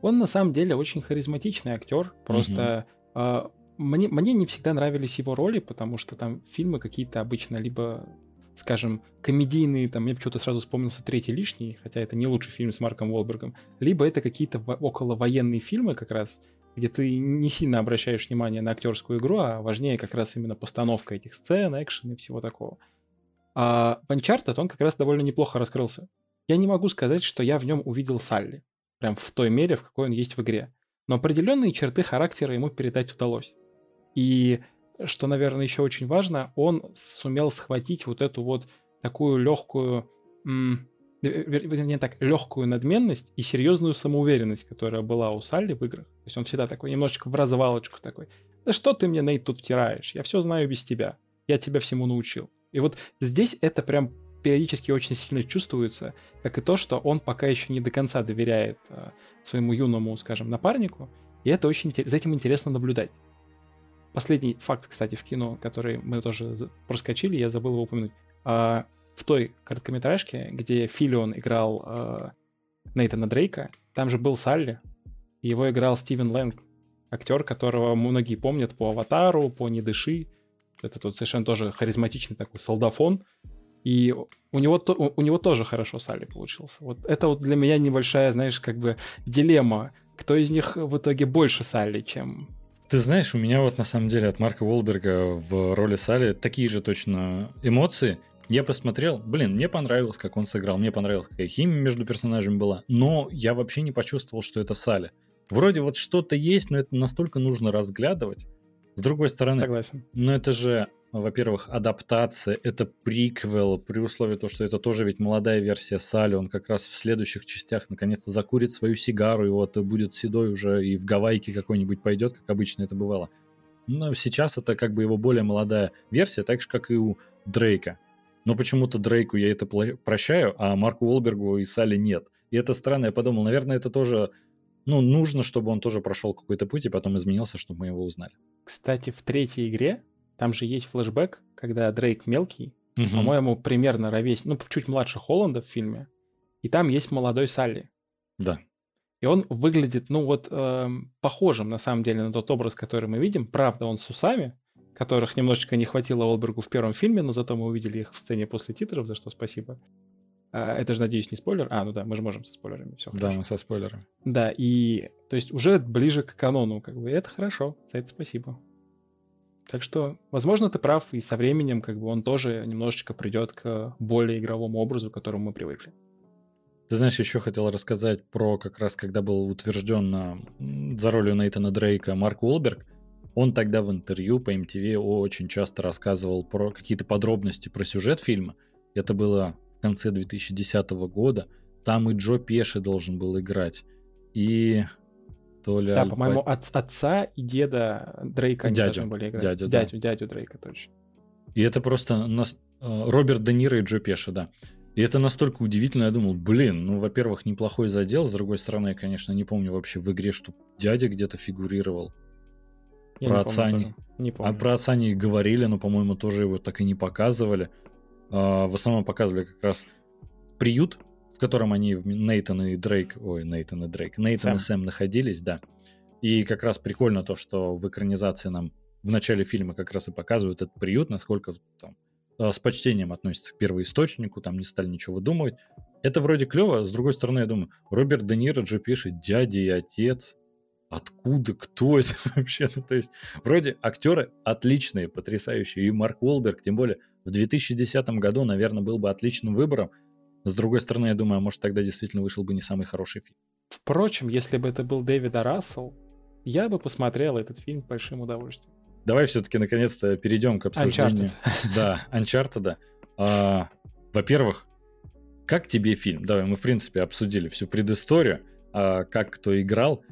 Он на самом деле очень харизматичный актер. Просто угу. э, мне, мне не всегда нравились его роли, потому что там фильмы какие-то обычно либо, скажем, комедийные, там мне почему-то сразу вспомнился «Третий лишний», хотя это не лучший фильм с Марком Уолбергом, либо это какие-то во- околовоенные фильмы как раз, где ты не сильно обращаешь внимание на актерскую игру, а важнее как раз именно постановка этих сцен, экшен и всего такого. А в Uncharted он как раз довольно неплохо раскрылся. Я не могу сказать, что я в нем увидел Салли, прям в той мере, в какой он есть в игре, но определенные черты характера ему передать удалось. И что, наверное, еще очень важно, он сумел схватить вот эту вот такую легкую, м- вернее так, легкую надменность и серьезную самоуверенность, которая была у Салли в играх. То есть он всегда такой, немножечко в развалочку такой. Да что ты мне, Нейт, тут втираешь? Я все знаю без тебя. Я тебя всему научил. И вот здесь это прям периодически очень сильно чувствуется, как и то, что он пока еще не до конца доверяет э, своему юному, скажем, напарнику. И это очень, за этим интересно наблюдать. Последний факт, кстати, в кино, который мы тоже проскочили, я забыл его упомянуть. А, в той короткометражке, где Филлион играл а, Нейтана Дрейка, там же был Салли, и его играл Стивен Лэнг, актер, которого многие помнят по «Аватару», по «Не дыши». Это тут совершенно тоже харизматичный такой солдафон. И у него, у него тоже хорошо Салли получился. Вот это вот для меня небольшая, знаешь, как бы дилемма. Кто из них в итоге больше Салли, чем... Ты знаешь, у меня вот на самом деле от Марка Уолберга в роли Салли такие же точно эмоции. Я посмотрел, блин, мне понравилось, как он сыграл, мне понравилось, какая химия между персонажами была, но я вообще не почувствовал, что это Салли. Вроде вот что-то есть, но это настолько нужно разглядывать. С другой стороны, согласен. Но это же, во-первых, адаптация, это приквел, при условии того, что это тоже ведь молодая версия Салли, он как раз в следующих частях наконец-то закурит свою сигару, и вот будет седой уже и в гавайке какой-нибудь пойдет, как обычно это бывало. Но сейчас это как бы его более молодая версия, так же, как и у Дрейка. Но почему-то Дрейку я это прощаю, а Марку Уолбергу и Салли нет. И это странно, я подумал, наверное, это тоже... Ну, нужно, чтобы он тоже прошел какой-то путь и потом изменился, чтобы мы его узнали. Кстати, в третьей игре там же есть флешбэк, когда Дрейк мелкий, угу. по-моему, примерно ровесник, ну, чуть младше Холланда в фильме, и там есть молодой Салли. Да. И он выглядит, ну, вот э, похожим, на самом деле, на тот образ, который мы видим. Правда, он с усами, которых немножечко не хватило Уолбергу в первом фильме, но зато мы увидели их в сцене после титров, за что спасибо. Это же, надеюсь, не спойлер. А, ну да, мы же можем со спойлерами. Все хорошо. Да, мы со спойлерами. Да, и то есть уже ближе к канону, как бы. И это хорошо, за это спасибо. Так что, возможно, ты прав, и со временем как бы он тоже немножечко придет к более игровому образу, к которому мы привыкли. Ты знаешь, еще хотел рассказать про как раз, когда был утвержден на, за ролью Нейтана Дрейка Марк Уолберг. Он тогда в интервью по эм ти ви очень часто рассказывал про какие-то подробности про сюжет фильма. Это было в конце две тысячи десятого года. Там и Джо Пеши должен был играть. И то ли... Да, Альба... по-моему, от, отца и деда Дрейка дядю, они должны были играть. Дядю, дядю, да. дядю Дрейка, точно. И это просто... Нас... Роберт Де Ниро и Джо Пеши, да. И это настолько удивительно, я думал, блин, ну, во-первых, неплохой задел, с другой стороны, я, конечно, не помню вообще в игре, что дядя где-то фигурировал. Я про не отца помню, они... не помню. А про отца они говорили, но, по-моему, тоже его так и не показывали. А, в основном показывали как раз приют, в котором они, Нейтан и Дрейк, ой, Нейтан и Дрейк, Нейтан Сэм. и Сэм находились, да. И как раз прикольно то, что в экранизации нам в начале фильма как раз и показывают этот приют, насколько там с почтением относятся к первоисточнику, там не стали ничего выдумывать. Это вроде клево, с другой стороны, я думаю, Роберт Де Ниро, Джо Пеши, дядя и отец. Откуда? Кто это вообще? Ну, то есть, вроде актеры отличные, потрясающие. И Марк Уолберг, тем более, в две тысячи десятом году, наверное, был бы отличным выбором. С другой стороны, я думаю, может, тогда действительно вышел бы не самый хороший фильм. Впрочем, если бы это был Дэвид О. Рассел, я бы посмотрел этот фильм с большим удовольствием. Давай все-таки, наконец-то, перейдем к обсуждению. Uncharted. Да, Uncharted. А, во-первых, как тебе фильм? Давай, мы, в принципе, обсудили всю предысторию, а, как кто играл.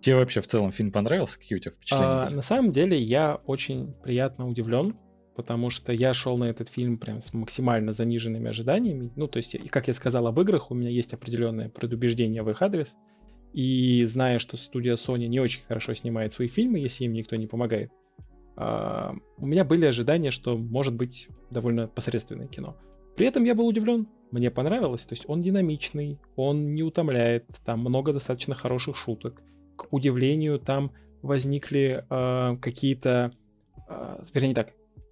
Тебе вообще в целом фильм понравился? Какие у тебя впечатления а, были? На самом деле я очень приятно удивлен, потому что я шел на этот фильм прям с максимально заниженными ожиданиями. Ну, то есть, как я сказал об играх, у меня есть определенное предубеждение в их адрес. И зная, что студия Sony не очень хорошо снимает свои фильмы, если им никто не помогает, у меня были ожидания, что может быть довольно посредственное кино. При этом я был удивлен. Мне понравилось, то есть он динамичный, он не утомляет, там много достаточно хороших шуток. К удивлению, там возникли э, какие-то... Э, вернее, не так.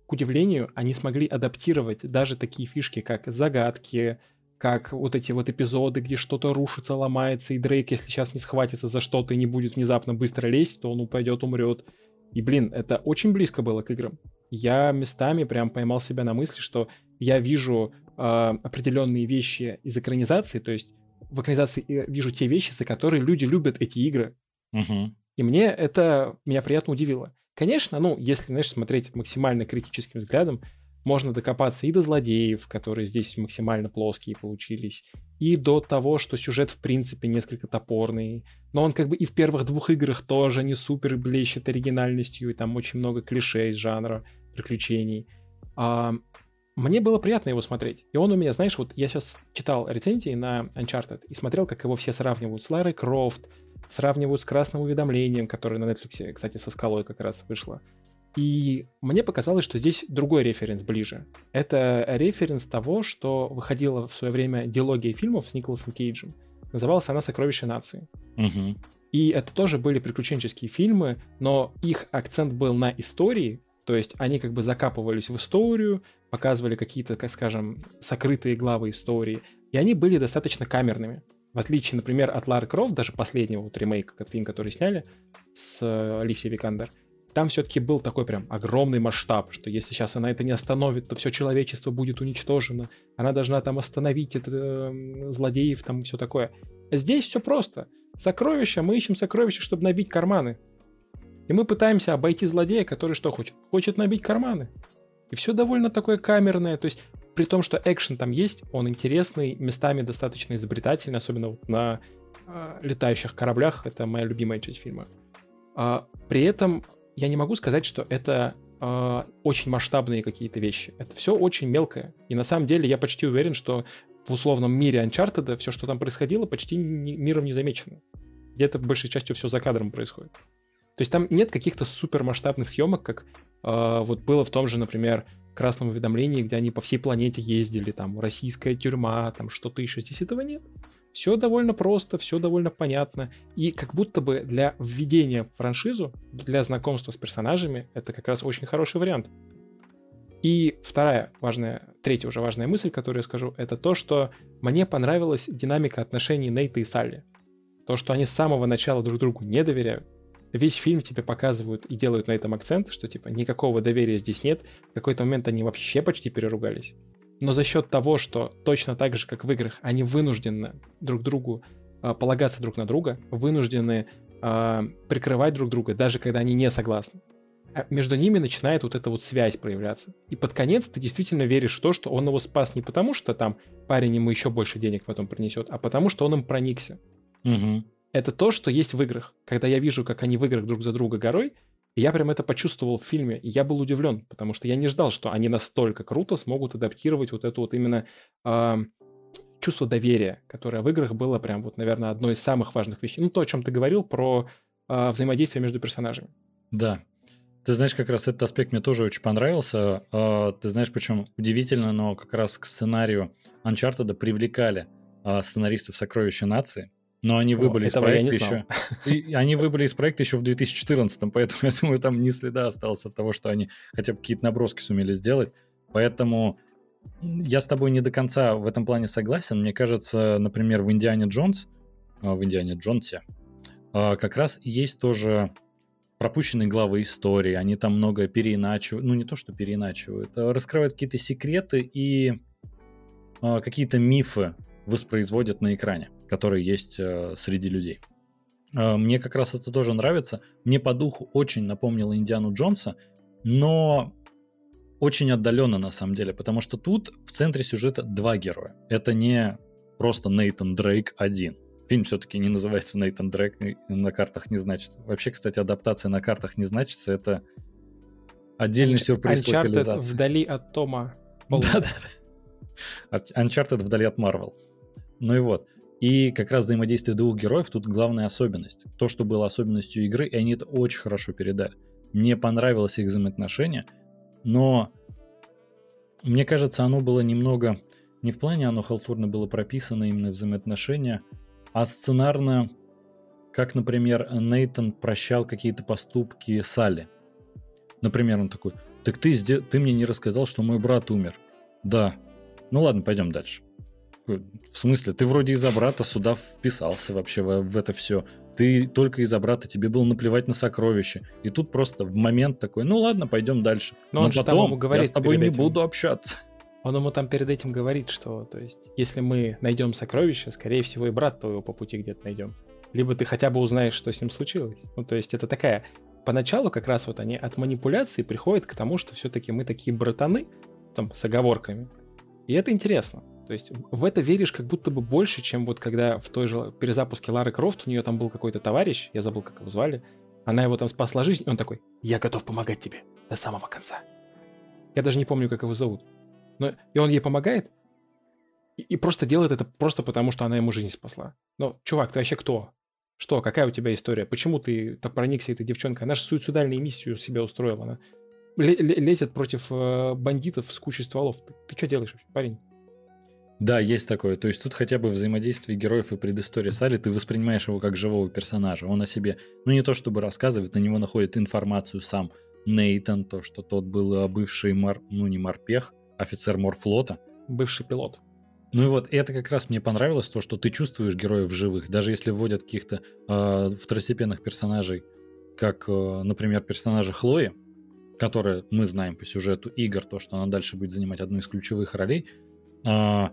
К удивлению, они смогли адаптировать даже такие фишки, как загадки, как вот эти вот эпизоды, где что-то рушится, ломается, и Дрейк, если сейчас не схватится за что-то и не будет внезапно быстро лезть, то он упадет, умрет. И, блин, это очень близко было к играм. Я местами прям поймал себя на мысли, что я вижу э, определенные вещи из экранизации, то есть в экранизации я вижу те вещи, за которые люди любят эти игры. Угу. И мне это, меня приятно удивило. Конечно, ну, если, знаешь, смотреть максимально критическим взглядом, можно докопаться и до злодеев, которые здесь максимально плоские получились, и до того, что сюжет, в принципе, несколько топорный. Но он как бы и в первых двух играх тоже не супер блещет оригинальностью, и там очень много клише из жанра приключений. А, мне было приятно его смотреть. И он у меня, знаешь, вот я сейчас читал рецензии на Uncharted и смотрел, как его все сравнивают с Ларой Крофт, сравнивают с «Красным уведомлением», которое на Netflix, кстати, со «Скалой» как раз вышло. И мне показалось, что здесь другой референс ближе. Это референс того, что выходила в свое время дилогия фильмов с Николасом Кейджем. Называлась она «Сокровища нации». Угу. И это тоже были приключенческие фильмы, но их акцент был на истории, то есть они как бы закапывались в историю, показывали какие-то, как скажем, сокрытые главы истории, и они были достаточно камерными. В отличие, например, от Лары Крофт, даже последнего вот ремейка, от фильма, который сняли с Алисией Викандер, там все-таки был такой прям огромный масштаб, что если сейчас она это не остановит, то все человечество будет уничтожено. Она должна там остановить это, э, злодеев, там все такое. Здесь все просто. Сокровища, мы ищем сокровища, чтобы набить карманы. И мы пытаемся обойти злодея, который что хочет? Хочет набить карманы. И все довольно такое камерное. То есть при том, что экшен там есть, он интересный, местами достаточно изобретательный, особенно вот на э, летающих кораблях. Это моя любимая часть фильма. А, при этом я не могу сказать, что это э, очень масштабные какие-то вещи. Это все очень мелкое. И на самом деле я почти уверен, что в условном мире Uncharted все, что там происходило, почти не, миром не замечено. Где-то большей частью все за кадром происходит. То есть там нет каких-то супермасштабных съемок, как э, вот было в том же, например, «Красном уведомлении», где они по всей планете ездили, там российская тюрьма, там что-то еще. Здесь этого нет. Все довольно просто, все довольно понятно. И как будто бы для введения в франшизу, для знакомства с персонажами, это как раз очень хороший вариант. И вторая важная, третья уже важная мысль, которую я скажу, это то, что мне понравилась динамика отношений Нейта и Салли. То, что они с самого начала друг другу не доверяют. Весь фильм тебе показывают и делают на этом акцент, что типа никакого доверия здесь нет. В какой-то момент они вообще почти переругались. Но за счет того, что точно так же, как в играх, они вынуждены друг другу э, полагаться друг на друга, вынуждены э, прикрывать друг друга, даже когда они не согласны. А между ними начинает вот эта вот связь проявляться. И под конец ты действительно веришь в то, что он его спас не потому, что там парень ему еще больше денег потом принесет, а потому, что он им проникся. Угу. Это то, что есть в играх. Когда я вижу, как они в играх друг за друга горой, я прям это почувствовал в фильме, и я был удивлен, потому что я не ждал, что они настолько круто смогут адаптировать вот это вот именно э, чувство доверия, которое в играх было прям вот, наверное, одной из самых важных вещей. Ну, то, о чем ты говорил, про э, взаимодействие между персонажами. Да. Ты знаешь, как раз этот аспект мне тоже очень понравился. Э, ты знаешь, причем удивительно, но как раз к сценарию Uncharted привлекали э, сценаристов «Сокровища нации». Но они выбыли О, из проекта еще. И они выбыли из проекта еще в две тысячи четырнадцатом, поэтому я думаю, там ни следа осталось от того, что они хотя бы какие-то наброски сумели сделать. Поэтому я с тобой не до конца в этом плане согласен. Мне кажется, например, в Индиане Джонс, в Индиане Джонсе как раз есть тоже пропущенные главы истории. Они там многое переиначивают. Ну, не то, что переиначивают, а раскрывают какие-то секреты и какие-то мифы воспроизводят на экране, которые есть э, среди людей. Э, мне как раз это тоже нравится. Мне по духу очень напомнило Индиану Джонса, но очень отдаленно на самом деле, потому что тут в центре сюжета два героя. Это не просто Нейтан Дрейк один. Фильм все-таки не называется Нейтан Дрейк, на картах не значится. Вообще, кстати, адаптация на картах не значится. Это отдельный сюрприз локализации. Uncharted вдали от Тома Холланда. Да-да-да. Uncharted вдали от Marvel. Ну и вот. И как раз взаимодействие двух героев тут главная особенность. То, что было особенностью игры, и они это очень хорошо передали. Мне понравилось их взаимоотношение, но Мне кажется, оно было немного... Не в плане оно халтурно было прописано, именно взаимоотношения, а сценарно, как, например, Нейтан прощал какие-то поступки Салли. Например, он такой: «Так ты, ты мне не рассказал, что мой брат умер». «Да». «Ну ладно, пойдем дальше». В смысле? Ты вроде из-за брата сюда вписался вообще в, в это все. Ты только из-за брата, тебе было наплевать на сокровища. И тут просто в момент такой: ну ладно, пойдем дальше. Но, Но он потом же говорит, я с тобой не этим буду общаться. Он ему там перед этим говорит, что, то есть, если мы найдем сокровища, скорее всего, и брат твоего по пути где-то найдем. Либо ты хотя бы узнаешь, что с ним случилось. Ну, то есть, это такая... Поначалу как раз вот они от манипуляции приходят к тому, что все-таки мы такие братаны, там, с оговорками. И это интересно. То есть в это веришь как будто бы больше, чем вот когда в той же перезапуске Лары Крофт у нее там был какой-то товарищ, я забыл, как его звали, она его там спасла жизнь, и он такой: я готов помогать тебе до самого конца. Я даже не помню, как его зовут. Но и он ей помогает, и, и просто делает это просто потому, что она ему жизнь спасла. Но, чувак, ты вообще кто? Что? Какая у тебя история? Почему ты так проникся этой девчонкой? Она же суицидальную миссию себя устроила. Она л- л- лезет против э, бандитов с кучей стволов. Ты, ты что делаешь вообще, парень? Да, есть такое. То есть тут хотя бы взаимодействие героев и предыстория Салли, ты воспринимаешь его как живого персонажа. Он о себе, ну не то чтобы рассказывает, на него находит информацию сам Нейтан, то, что тот был бывший мор... ну не морпех, офицер морфлота. Бывший пилот. Ну и вот это как раз мне понравилось, то, что ты чувствуешь героев живых, даже если вводят каких-то э, второстепенных персонажей, как, э, например, персонажа Хлои, которая, мы знаем по сюжету игр, то, что она дальше будет занимать одну из ключевых ролей, э,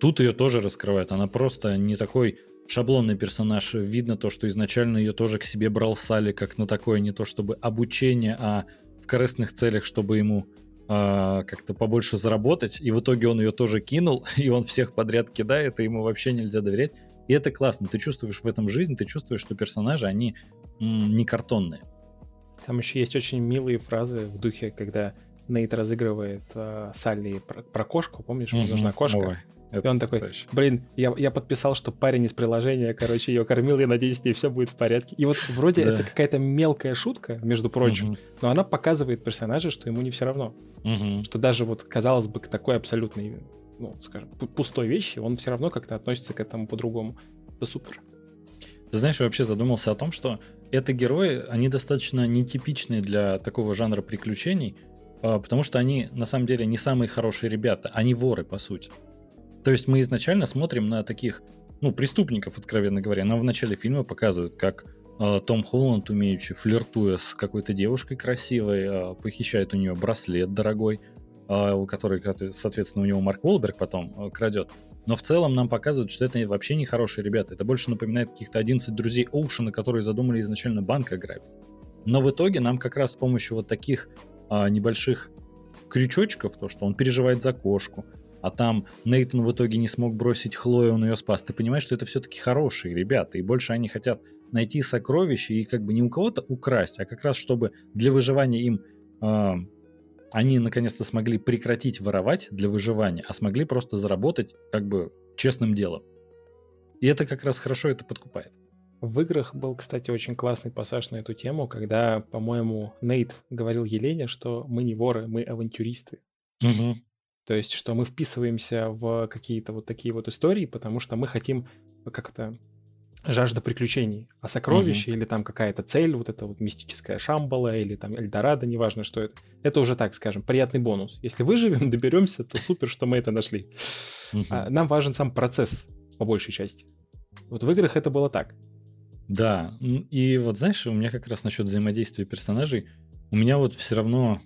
тут ее тоже раскрывают. Она просто не такой шаблонный персонаж. Видно то, что изначально ее тоже к себе брал Салли, как на такое не то чтобы обучение, а в корыстных целях, чтобы ему э, как-то побольше заработать. И в итоге он ее тоже кинул, и он всех подряд кидает, и ему вообще нельзя доверять. И это классно. Ты чувствуешь в этом жизнь, ты чувствуешь, что персонажи, они м- не картонные. Там еще есть очень милые фразы в духе, когда Нейт разыгрывает э, Салли про, про кошку. Помнишь, ему mm-hmm. нужна кошка? Ой. Это и он такой: блин, я, я подписал, что парень из приложения, короче, ее кормил, я надеюсь, с ней все будет в порядке. И вот вроде да. это какая-то мелкая шутка, между прочим, угу. но она показывает персонажа, что ему не все равно. Угу. Что даже вот, казалось бы, к такой абсолютной, ну, скажем, пустой вещи, он все равно как-то относится к этому по-другому. Да супер. Ты знаешь, я вообще задумался о том, что это герои, они достаточно нетипичные для такого жанра приключений, потому что они, на самом деле, не самые хорошие ребята, они воры, по сути. То есть мы изначально смотрим на таких, ну, преступников, откровенно говоря. Нам в начале фильма показывают, как э, Том Холланд, умеючи, флиртуя с какой-то девушкой красивой, э, похищает у нее браслет дорогой, э, который, соответственно, у него Марк Уолберг потом э, крадет. Но в целом нам показывают, что это вообще не хорошие ребята. Это больше напоминает каких-то одиннадцать друзей Оушена, которые задумали изначально банк ограбить. Но в итоге нам как раз с помощью вот таких э, небольших крючочков, то, что он переживает за кошку, а там Нейтан в итоге не смог бросить Хлою, он ее спас. Ты понимаешь, что это все-таки хорошие ребята, и больше они хотят найти сокровища и как бы не у кого-то украсть, а как раз чтобы для выживания им э, они наконец-то смогли прекратить воровать для выживания, а смогли просто заработать как бы честным делом. И это как раз хорошо это подкупает. В играх был, кстати, очень классный пассаж на эту тему, когда, по-моему, Нейт говорил Елене, что мы не воры, мы авантюристы. Угу. То есть, что мы вписываемся в какие-то вот такие вот истории, потому что мы хотим как-то жажда приключений. А сокровища угу. или там какая-то цель, вот эта вот мистическая Шамбала или там Эльдорадо, неважно, что это. Это уже, так скажем, приятный бонус. Если выживем, доберемся, то супер, что мы это нашли. Угу. А нам важен сам процесс, по большей части. Вот в играх это было так. Да, и вот знаешь, у меня как раз насчет взаимодействия персонажей, у меня вот все равно...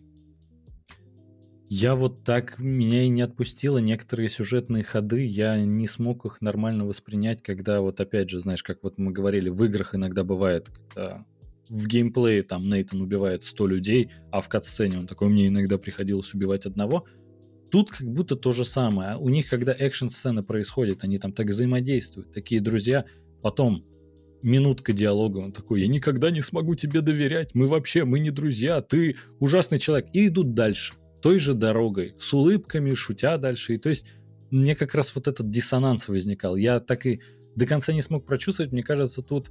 Я вот так, меня и не отпустило некоторые сюжетные ходы, я не смог их нормально воспринять, когда вот опять же, знаешь, как вот мы говорили, в играх иногда бывает, когда в геймплее там Нейтан убивает сто людей, а в катсцене он такой, мне иногда приходилось убивать одного. Тут как будто то же самое. У них, когда экшн-сцена происходит, они там так взаимодействуют, такие друзья, потом... Минутка диалога, он такой: я никогда не смогу тебе доверять, мы вообще, мы не друзья, ты ужасный человек. И идут дальше, той же дорогой, с улыбками, шутя дальше. И то есть мне как раз вот этот диссонанс возникал. Я так и до конца не смог прочувствовать. Мне кажется, тут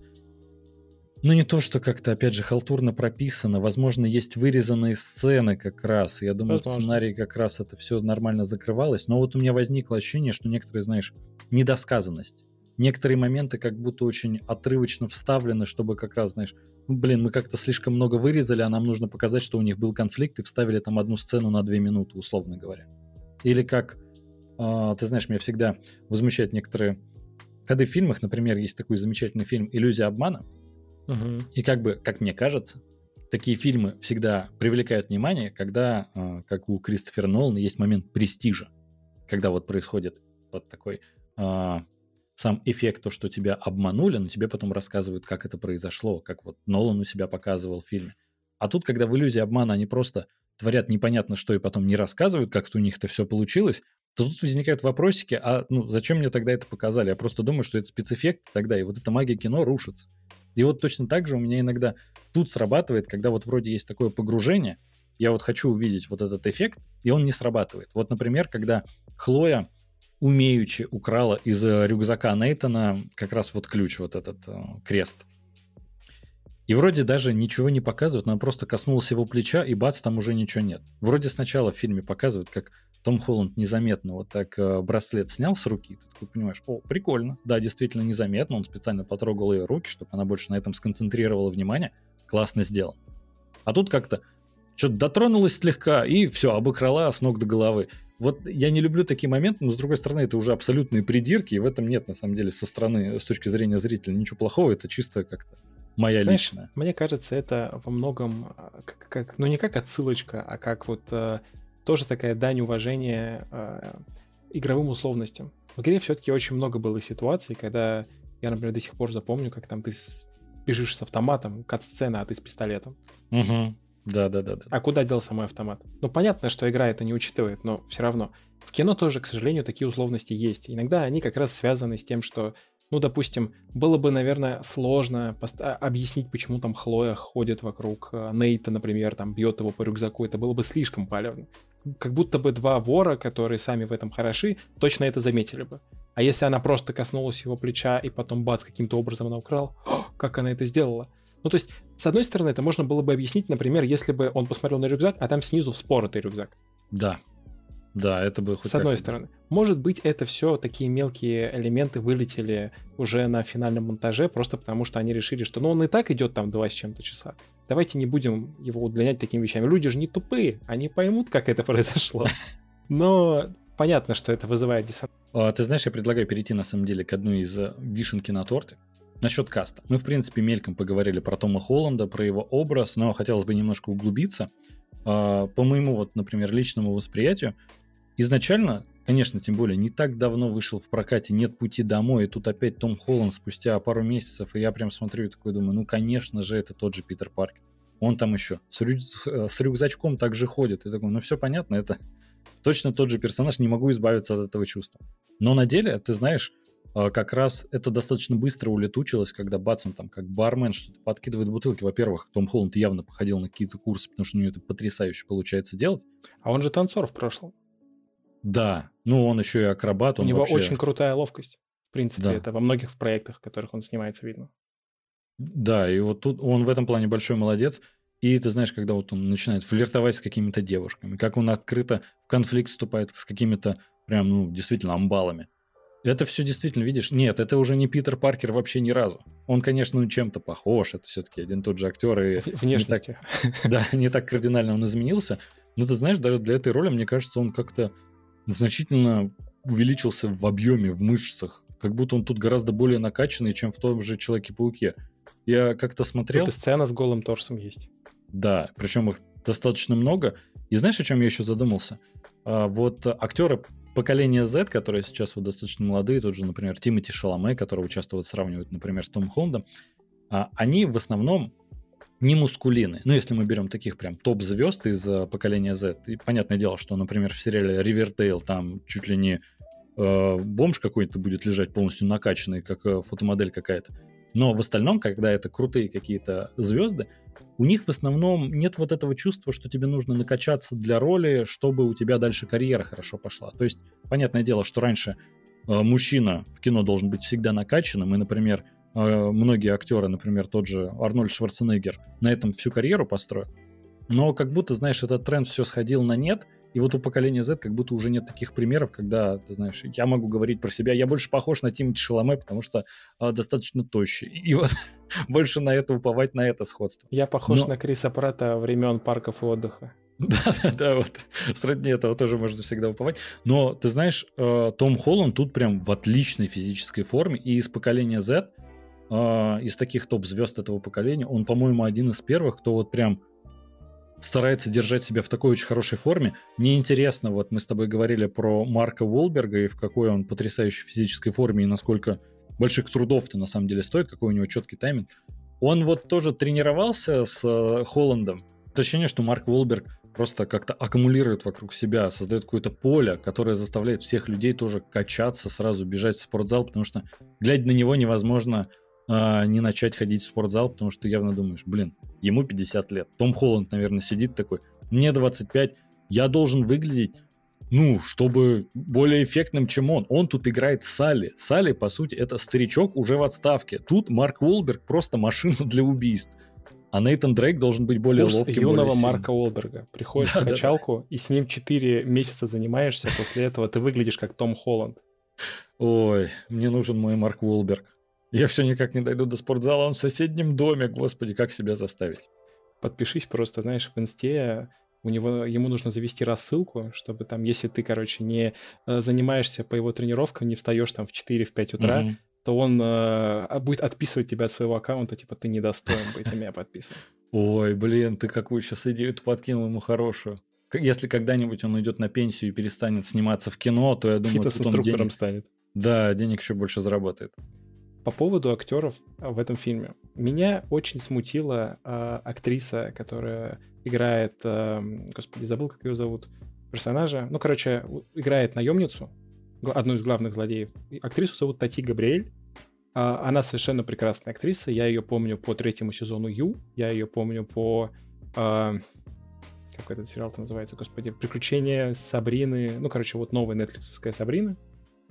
Ну, не то, что как-то, опять же, халтурно прописано. Возможно, есть вырезанные сцены как раз. Я думаю, возможно. В сценарии как раз это все нормально закрывалось. Но вот у меня возникло ощущение, что некоторые, знаешь, недосказанность. Некоторые моменты как будто очень отрывочно вставлены, чтобы как раз, знаешь, блин, мы как-то слишком много вырезали, а нам нужно показать, что у них был конфликт, и вставили там одну сцену на две минуты, условно говоря. Или как, э, ты знаешь, меня всегда возмущают некоторые ходы в фильмах. Например, есть такой замечательный фильм «Иллюзия обмана». Угу. И как бы, как мне кажется, такие фильмы всегда привлекают внимание, когда, э, как у Кристофера Нолана, есть момент престижа. Когда вот происходит вот такой... Э, сам эффект, то, что тебя обманули, но тебе потом рассказывают, как это произошло, как вот Нолан у себя показывал в фильме. А тут, когда в «Иллюзии обмана» они просто творят непонятно что и потом не рассказывают, как-то у них-то все получилось, то тут возникают вопросики, а ну зачем мне тогда это показали? Я просто думаю, что это спецэффект тогда, и вот эта магия кино рушится. И вот точно так же у меня иногда тут срабатывает, когда вот вроде есть такое погружение, я вот хочу увидеть вот этот эффект, и он не срабатывает. Вот, например, когда Хлоя умеючи украла из рюкзака Нейтана как раз вот ключ, вот этот э, крест. И вроде даже ничего не показывают, она просто коснулась его плеча, и бац, там уже ничего нет. Вроде сначала в фильме показывают, как Том Холланд незаметно вот так э, браслет снял с руки, ты такой понимаешь, о, прикольно, да, действительно незаметно, он специально потрогал ее руки, чтобы она больше на этом сконцентрировала внимание, классно сделал. А тут как-то что-то дотронулась слегка, и все, обокрала с ног до головы. Вот я не люблю такие моменты, но, с другой стороны, это уже абсолютные придирки, и в этом нет, на самом деле, со стороны, с точки зрения зрителя, ничего плохого, это чисто как-то моя Знаешь, личная. Мне кажется, это во многом, как, как, ну не как отсылочка, а как вот э, тоже такая дань уважения э, игровым условностям. В игре все-таки очень много было ситуаций, когда я, например, до сих пор запомню, как там ты бежишь с автоматом, кат-сцена, а ты с пистолетом. Угу. Да, да, да, да. А куда делся мой автомат? Ну, понятно, что игра это не учитывает, но все равно. В кино тоже, к сожалению, такие условности есть. Иногда они как раз связаны с тем, что, ну, допустим, было бы, наверное, сложно пост- объяснить, почему там Хлоя ходит вокруг Нейта, например, там бьет его по рюкзаку. Это было бы слишком палевно. Как будто бы два вора, которые сами в этом хороши, точно это заметили бы. А если она просто коснулась его плеча и потом, бац, каким-то образом она украла, как она это сделала? Ну, то есть, с одной стороны, это можно было бы объяснить, например, если бы он посмотрел на рюкзак, а там снизу вспоротый рюкзак. Да. Да, это бы... С одной стороны. Может быть, это все такие мелкие элементы вылетели уже на финальном монтаже, просто потому что они решили, что ну он и так идет там два с чем-то часа. Давайте не будем его удлинять такими вещами. Люди же не тупые, они поймут, как это произошло. Но понятно, что это вызывает диссонанс. Ты знаешь, я предлагаю перейти, на самом деле, к одной из вишенки на торте. Насчет каста. Мы, в принципе, мельком поговорили про Тома Холланда, про его образ, но хотелось бы немножко углубиться. По моему, вот, например, личному восприятию, изначально, конечно, тем более, не так давно вышел в прокате «Нет пути домой», и тут опять Том Холланд спустя пару месяцев, и я прям смотрю и такой думаю, ну, конечно же, это тот же Питер Паркер. Он там еще с, рю... с рюкзачком так же ходит. И такой, ну, все понятно, это точно тот же персонаж, не могу избавиться от этого чувства. Но на деле, ты знаешь... Как раз это достаточно быстро улетучилось, когда бац, он там как бармен что-то подкидывает бутылки. Во-первых, Том Холланд явно походил на какие-то курсы, потому что у него это потрясающе получается делать. А он же танцор в прошлом. Да, ну он еще и акробат. Он у него вообще... очень крутая ловкость. В принципе, да. Это во многих проектах, в которых он снимается, видно. Да, и вот тут он в этом плане большой молодец. И ты знаешь, когда вот он начинает флиртовать с какими-то девушками, как он открыто в конфликт вступает с какими-то прям, ну, действительно амбалами. Это все действительно, видишь, нет, это уже не Питер Паркер вообще ни разу. Он, конечно, ну, чем-то похож, это все-таки один тот же актер. И внешности. Не так, да, не так кардинально он изменился. Но ты знаешь, даже для этой роли, мне кажется, он как-то значительно увеличился в объеме, в мышцах. Как будто он тут гораздо более накачанный, чем в том же «Человеке-пауке». Я как-то смотрел... Тут и сцена с голым торсом есть. Да, причем их достаточно много. И знаешь, о чем я еще задумался? А, вот актеры... Поколение Z, которые сейчас вот достаточно молодые, тот же, например, Тимоти Шаламе, которого часто вот сравнивают, например, с Томом Холландом, они в основном не мускулины. Ну, если мы берем таких прям топ-звезд из поколения Z, и понятное дело, что, например, в сериале «Ривердейл» там чуть ли не э, бомж какой-то будет лежать полностью накачанный, как э, фотомодель какая-то. Но в остальном, когда это крутые какие-то звезды, у них в основном нет вот этого чувства, что тебе нужно накачаться для роли, чтобы у тебя дальше карьера хорошо пошла. То есть, понятное дело, что раньше э, мужчина в кино должен быть всегда накачанным, и, например, э, многие актеры, например, тот же Арнольд Шварценеггер, на этом всю карьеру построил. Но как будто, знаешь, этот тренд все сходил на нет, и вот у поколения Z как будто уже нет таких примеров, когда, ты знаешь, я могу говорить про себя, я больше похож на Тимоти Шаламе, потому что а, достаточно тощий. И вот больше на это уповать, на это сходство. Я похож Но... на Криса Прата времен парков и отдыха. Да-да-да, вот сродни этого тоже можно всегда уповать. Но, ты знаешь, Том Холланд тут прям в отличной физической форме, и из поколения Z, из таких топ-звезд этого поколения, он, по-моему, один из первых, кто вот прям... старается держать себя в такой очень хорошей форме. Мне интересно, вот мы с тобой говорили про Марка Уолберга и в какой он потрясающей физической форме и насколько больших трудов-то на самом деле стоит, какой у него четкий тайминг. Он вот тоже тренировался с Холландом. Ощущение, что Марк Уолберг просто как-то аккумулирует вокруг себя, создает какое-то поле, которое заставляет всех людей тоже качаться, сразу бежать в спортзал, потому что, глядя на него, невозможно... не начать ходить в спортзал, потому что ты явно думаешь, блин, ему пятьдесят лет. Том Холланд, наверное, сидит такой, мне двадцать пять, я должен выглядеть, ну, чтобы более эффектным, чем он. Он тут играет Салли. Салли, по сути, это старичок уже в отставке. Тут Марк Уолберг просто машина для убийств. А Нейтан Дрейк должен быть более Курс ловким, юного более сильным. Марка Уолберга. Приходишь да, в качалку, да. и с ним четыре месяца занимаешься, после этого ты выглядишь как Том Холланд. Ой, мне нужен мой Марк Уолберг. Я все никак не дойду до спортзала, он в соседнем доме, господи, как себя заставить? Подпишись просто, знаешь, в инсте, у него, ему нужно завести рассылку, чтобы там, если ты, короче, не занимаешься по его тренировкам, не встаешь там в четыре-пять утра, угу. то он э, будет отписывать тебя от своего аккаунта, типа, ты недостоин быть на меня подписан. Ой, блин, ты какую сейчас идею-то подкинул ему хорошую. Если когда-нибудь он уйдет на пенсию и перестанет сниматься в кино, то, я думаю, фитнес-инструктором станет. Да, денег еще больше заработает. По поводу актеров в этом фильме. Меня очень смутила э, актриса, которая играет... Э, господи, забыл, как ее зовут. Персонажа. Ну, короче, играет наемницу, одну из главных злодеев. Актрису зовут Тати Габриэль. Э, она совершенно прекрасная актриса. Я ее помню по третьему сезону «Ю». Я ее помню по... Э, как этот сериал-то называется, господи? «Приключения Сабрины». Ну, короче, вот новая нетфликсовская «Сабрина».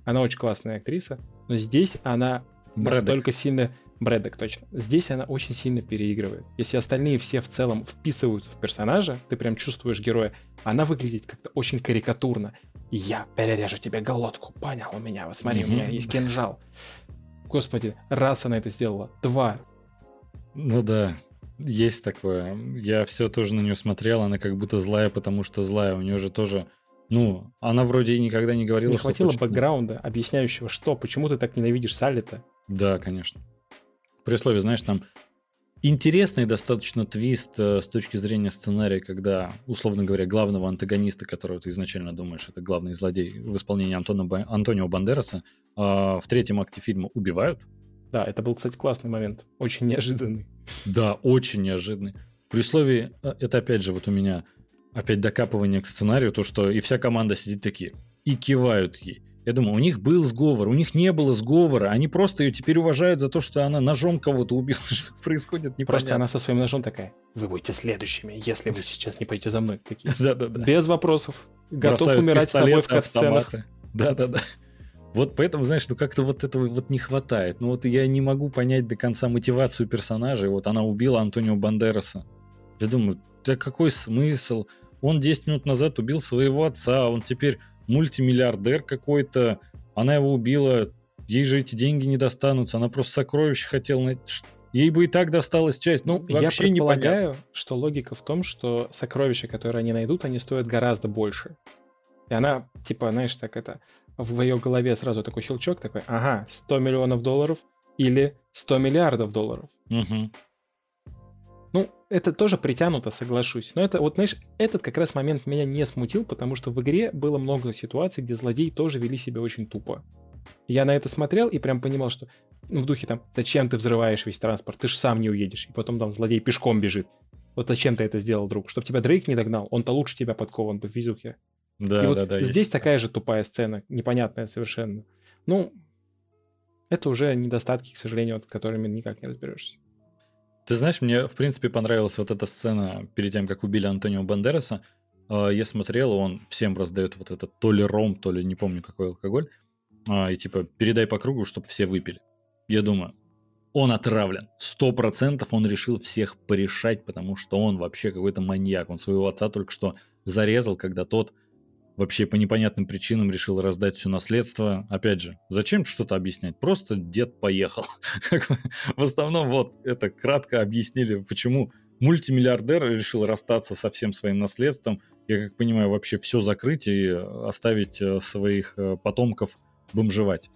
Она очень классная актриса. Но здесь она... Настолько сильно... Брэддок, точно. Здесь она очень сильно переигрывает. Если остальные все в целом вписываются в персонажа, ты прям чувствуешь героя, она выглядит как-то очень карикатурно. Я перережу тебе глотку, понял у меня? Вот смотри, угу. у меня есть кинжал. Господи, раз она это сделала, два. Ну да, есть такое. Я все тоже на нее смотрел, она как будто злая, потому что злая. У нее же тоже... Ну, она вроде и никогда не говорила... Не хватило что бэкграунда, объясняющего, что, почему ты так ненавидишь Салли-то. Да, конечно. При условии, знаешь, там интересный достаточно твист э, с точки зрения сценария, когда, условно говоря, главного антагониста, которого ты изначально думаешь, это главный злодей в исполнении Антона Ба... Антонио Бандераса, э, в третьем акте фильма убивают. Да, это был, кстати, классный момент. Очень неожиданный. Да, очень неожиданный. При условии, это опять же вот у меня... Опять докапывание к сценарию, то, что и вся команда сидит такие, и кивают ей. Я думаю, у них был сговор, у них не было сговора, они просто ее теперь уважают за то, что она ножом кого-то убила, что происходит непонятно. Просто она со своим ножом такая, вы будете следующими, если вы сейчас не пойдете за мной. Да-да-да. Без вопросов. Готов умирать с тобой в кат-сценах. Да-да-да. Вот поэтому, знаешь, ну как-то вот этого вот не хватает. Ну вот я не могу понять до конца мотивацию персонажа. Вот она убила Антонио Бандераса. Я думаю, да какой смысл? Он десять минут назад убил своего отца, он теперь мультимиллиардер какой-то, она его убила, ей же эти деньги не достанутся, она просто сокровища хотела найти, ей бы и так досталась часть, ну вообще непонятно. Я предполагаю, что логика в том, что сокровища, которые они найдут, они стоят гораздо больше. И она, типа, знаешь, так это, в ее голове сразу такой щелчок, такой, ага, сто миллионов долларов или сто миллиардов долларов. Угу. Ну, это тоже притянуто, соглашусь. Но это, вот, знаешь, этот как раз момент меня не смутил, потому что в игре было много ситуаций, где злодеи тоже вели себя очень тупо. Я на это смотрел и прям понимал, что ну, в духе там, зачем ты взрываешь весь транспорт, ты же сам не уедешь. И потом там злодей пешком бежит. Вот зачем ты это сделал, друг? Чтоб тебя Дрейк не догнал, он-то лучше тебя подкован по физухе. Да, и вот да, да. Здесь есть такая же тупая сцена, непонятная совершенно. Ну, это уже недостатки, к сожалению, с которыми никак не разберешься. Ты знаешь, мне, в принципе, понравилась вот эта сцена перед тем, как убили Антонио Бандераса. Я смотрел, он всем раздает вот этот то ли ром, то ли не помню какой алкоголь. И типа, передай по кругу, чтобы все выпили. Я думаю, он отравлен. Сто процентов он решил всех порешать, потому что он вообще какой-то маньяк. Он своего отца только что зарезал, когда тот вообще по непонятным причинам решил раздать все наследство. Опять же, зачем что-то объяснять? Просто дед поехал. В основном вот это кратко объяснили, почему мультимиллиардер решил расстаться со всем своим наследством. Я как понимаю, вообще все закрыть и оставить своих потомков бомжевать.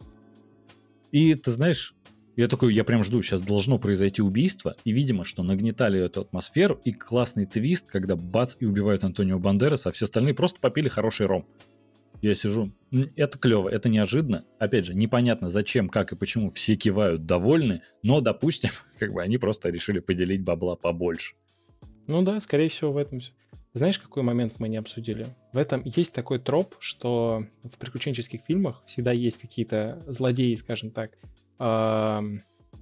И ты знаешь, я такой, я прям жду, сейчас должно произойти убийство. И видимо, что нагнетали эту атмосферу. И классный твист, когда бац, и убивают Антонио Бандераса, а все остальные просто попили хороший ром. Я сижу, это клево, это неожиданно. Опять же, непонятно зачем, как и почему все кивают довольны. Но, допустим, как бы они просто решили поделить бабла побольше. Ну да, скорее всего в этом все. Знаешь, какой момент мы не обсудили? В этом есть такой троп, что в приключенческих фильмах всегда есть какие-то злодеи, скажем так,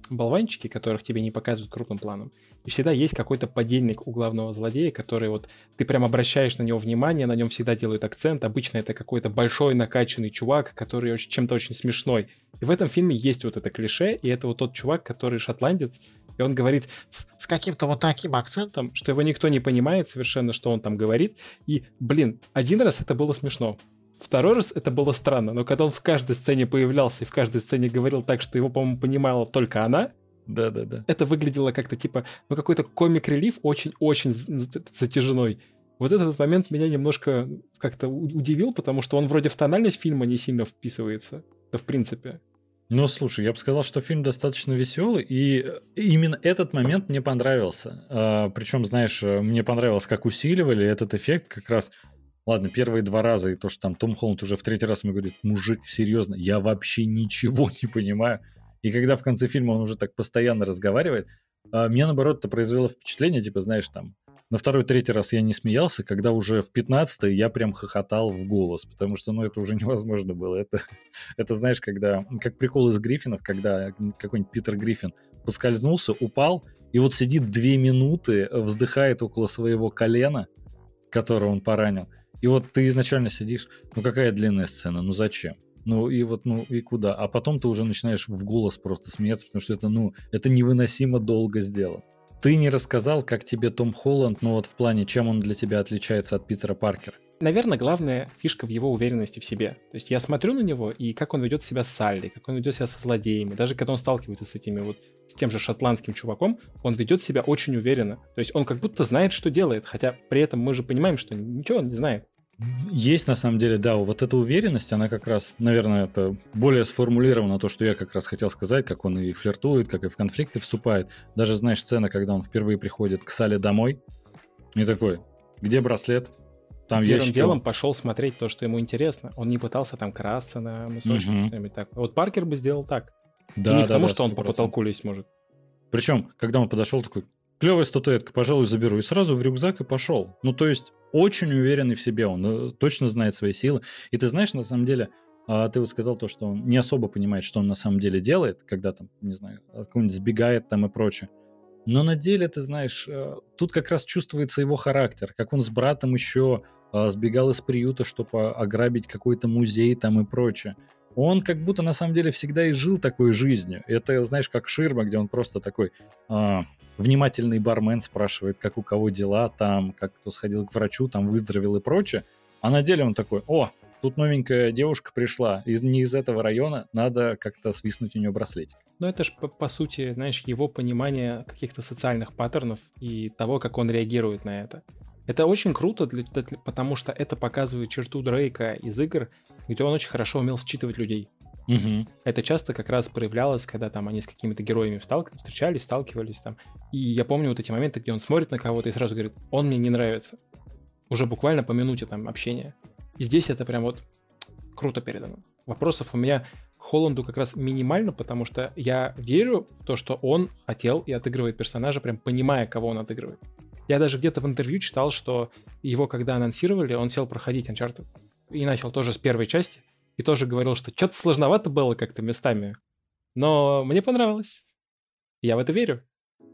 болванчики, которых тебе не показывают крупным планом. И всегда есть какой-то подельник у главного злодея, который вот ты прям обращаешь на него внимание, на нем всегда делают акцент. Обычно это какой-то большой накачанный чувак, который чем-то очень смешной. И в этом фильме есть вот это клише, и это вот тот чувак, который шотландец, и он говорит с, с каким-то вот таким акцентом, что его никто не понимает совершенно, что он там говорит. И, блин, один раз это было смешно. Второй раз это было странно, но когда он в каждой сцене появлялся и в каждой сцене говорил так, что его, по-моему, понимала только она, да-да-да, это выглядело как-то типа, ну, какой-то комик-релиф очень-очень затяжной. Вот этот момент меня немножко как-то удивил, потому что он вроде в тональность фильма не сильно вписывается, да, в принципе. Ну, слушай, я бы сказал, что фильм достаточно веселый, и именно этот момент мне понравился. А, причем, знаешь, мне понравилось, как усиливали этот эффект как раз. Ладно, первые два раза, и то, что там Том Холланд уже в третий раз мне говорит, мужик, серьезно, я вообще ничего не понимаю. И когда в конце фильма он уже так постоянно разговаривает, меня, наоборот, это произвело впечатление, типа, знаешь, там, на второй-третий раз я не смеялся, когда уже в пятнадцатый я прям хохотал в голос, потому что, ну, это уже невозможно было. Это, это знаешь, когда, как прикол из Гриффинов, когда какой-нибудь Питер Гриффин поскользнулся, упал, и вот сидит две минуты, вздыхает около своего колена, которого он поранил. И вот ты изначально сидишь, ну какая длинная сцена, ну зачем? Ну и вот, ну и куда? А потом ты уже начинаешь в голос просто смеяться, потому что это, ну, это невыносимо долго сделано. Ты не рассказал, как тебе Том Холланд, ну вот в плане, чем он для тебя отличается от Питера Паркера? Наверное, главная фишка в его уверенности в себе. То есть я смотрю на него, и как он ведет себя с Салли, как он ведет себя со злодеями. Даже когда он сталкивается с этими вот, с тем же шотландским чуваком, он ведет себя очень уверенно. То есть он как будто знает, что делает, хотя при этом мы же понимаем, что ничего он не знает. Есть, на самом деле, да, вот эта уверенность, она как раз, наверное, это более сформулировано то, что я как раз хотел сказать, как он и флиртует, как и в конфликты вступает. Даже, знаешь, сцена, когда он впервые приходит к Сале домой, и такой, где браслет? Там первым делом пошел смотреть то, что ему интересно. Он не пытался там красться на мысочек, угу. Что-нибудь так. Вот Паркер бы сделал так. Да, и не да, потому, да, что он по потолку лезть может. Причем, когда он подошел, такой, клевая статуэтка, пожалуй, заберу. И сразу в рюкзак и пошел. Ну, то есть, очень уверенный в себе. Он точно знает свои силы. И ты знаешь, на самом деле, ты вот сказал то, что он не особо понимает, что он на самом деле делает, когда там, не знаю, от кого-нибудь сбегает там и прочее. Но на деле, ты знаешь, тут как раз чувствуется его характер. Как он с братом еще сбегал из приюта, чтобы ограбить какой-то музей там и прочее. Он как будто на самом деле всегда и жил такой жизнью. Это, знаешь, как ширма, где он просто такой... Внимательный бармен спрашивает, как у кого дела там, как кто сходил к врачу, там выздоровел и прочее. А на деле он такой, о, тут новенькая девушка пришла, из, не из этого района, надо как-то свистнуть у нее браслетик. Ну это ж по, по сути, знаешь, его понимание каких-то социальных паттернов и того, как он реагирует на это. Это очень круто, для, для, потому что это показывает черту Дрейка из игр, где он очень хорошо умел считывать людей. Угу. Это часто как раз проявлялось, когда там они с какими-то героями сталк... встречались, сталкивались там. И я помню вот эти моменты, где он смотрит на кого-то и сразу говорит, он мне не нравится. Уже буквально по минуте там общения. И здесь это прям вот круто передано. Вопросов у меня к Холланду как раз минимально, потому что я верю в то, что он хотел и отыгрывает персонажа, прям понимая, кого он отыгрывает. Я даже где-то в интервью читал, что его когда анонсировали, он сел проходить Uncharted. И начал тоже с первой части. И тоже говорил, что что-то сложновато было как-то местами. Но мне понравилось. Я в это верю.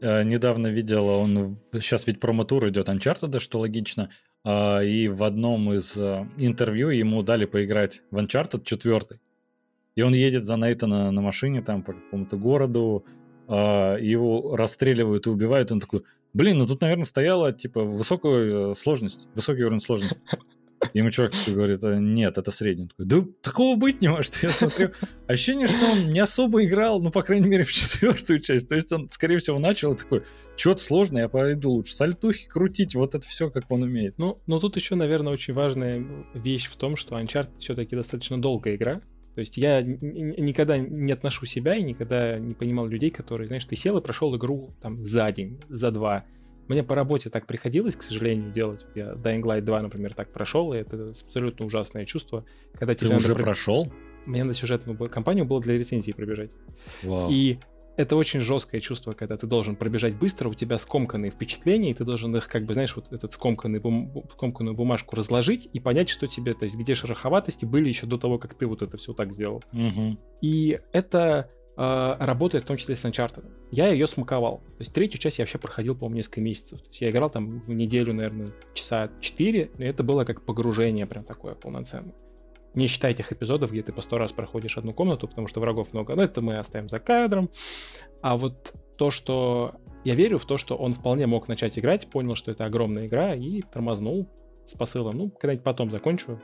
Э, недавно видел, он сейчас ведь промо-тур идет Uncharted, что логично. Э, и в одном из э, интервью ему дали поиграть в Uncharted четыре. И он едет за Нейтана на машине там по какому-то городу. его расстреливают и убивают, он такой, блин, ну тут, наверное, стояла, типа, высокая сложность, высокий уровень сложности. Ему чувак говорит, нет, это средний. Он такой, да такого быть не может. Я смотрю, ощущение, что он не особо играл, ну, по крайней мере, в четвертую часть. То есть он, скорее всего, начал такой, что-то сложное, я пойду лучше сальтухи крутить, вот это все, как он умеет. Ну, но тут еще, наверное, очень важная вещь в том, что Uncharted все-таки достаточно долгая игра. То есть я никогда не отношу себя и никогда не понимал людей, которые, знаешь, ты сел и прошел игру там за день, за два. Мне по работе так приходилось, к сожалению, делать. Я Dying Light два, например, так прошел, и это абсолютно ужасное чувство. Когда ты тебе уже надо... прошел? Мне на сюжетную кампанию было для рецензии пробежать. Вау. И это очень жесткое чувство, когда ты должен пробежать быстро, у тебя скомканные впечатления, и ты должен их, как бы, знаешь, вот эту скомканную, бум... скомканную бумажку разложить и понять, что тебе, то есть где шероховатости были еще до того, как ты вот это все так сделал. Угу. И это... работая в том числе с Uncharted. Я ее смаковал. То есть третью часть я вообще проходил, по-моему, несколько месяцев. То есть я играл там в неделю, наверное, часа четыре, и это было как погружение прям такое полноценное. Не считай тех эпизодов, где ты по сто раз проходишь одну комнату, потому что врагов много, но это мы оставим за кадром. А вот то, что... Я верю в то, что он вполне мог начать играть, понял, что это огромная игра, и тормознул с посылом. Ну, когда-нибудь потом закончу.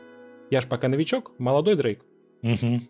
Я ж пока новичок, молодой Дрейк. Угу.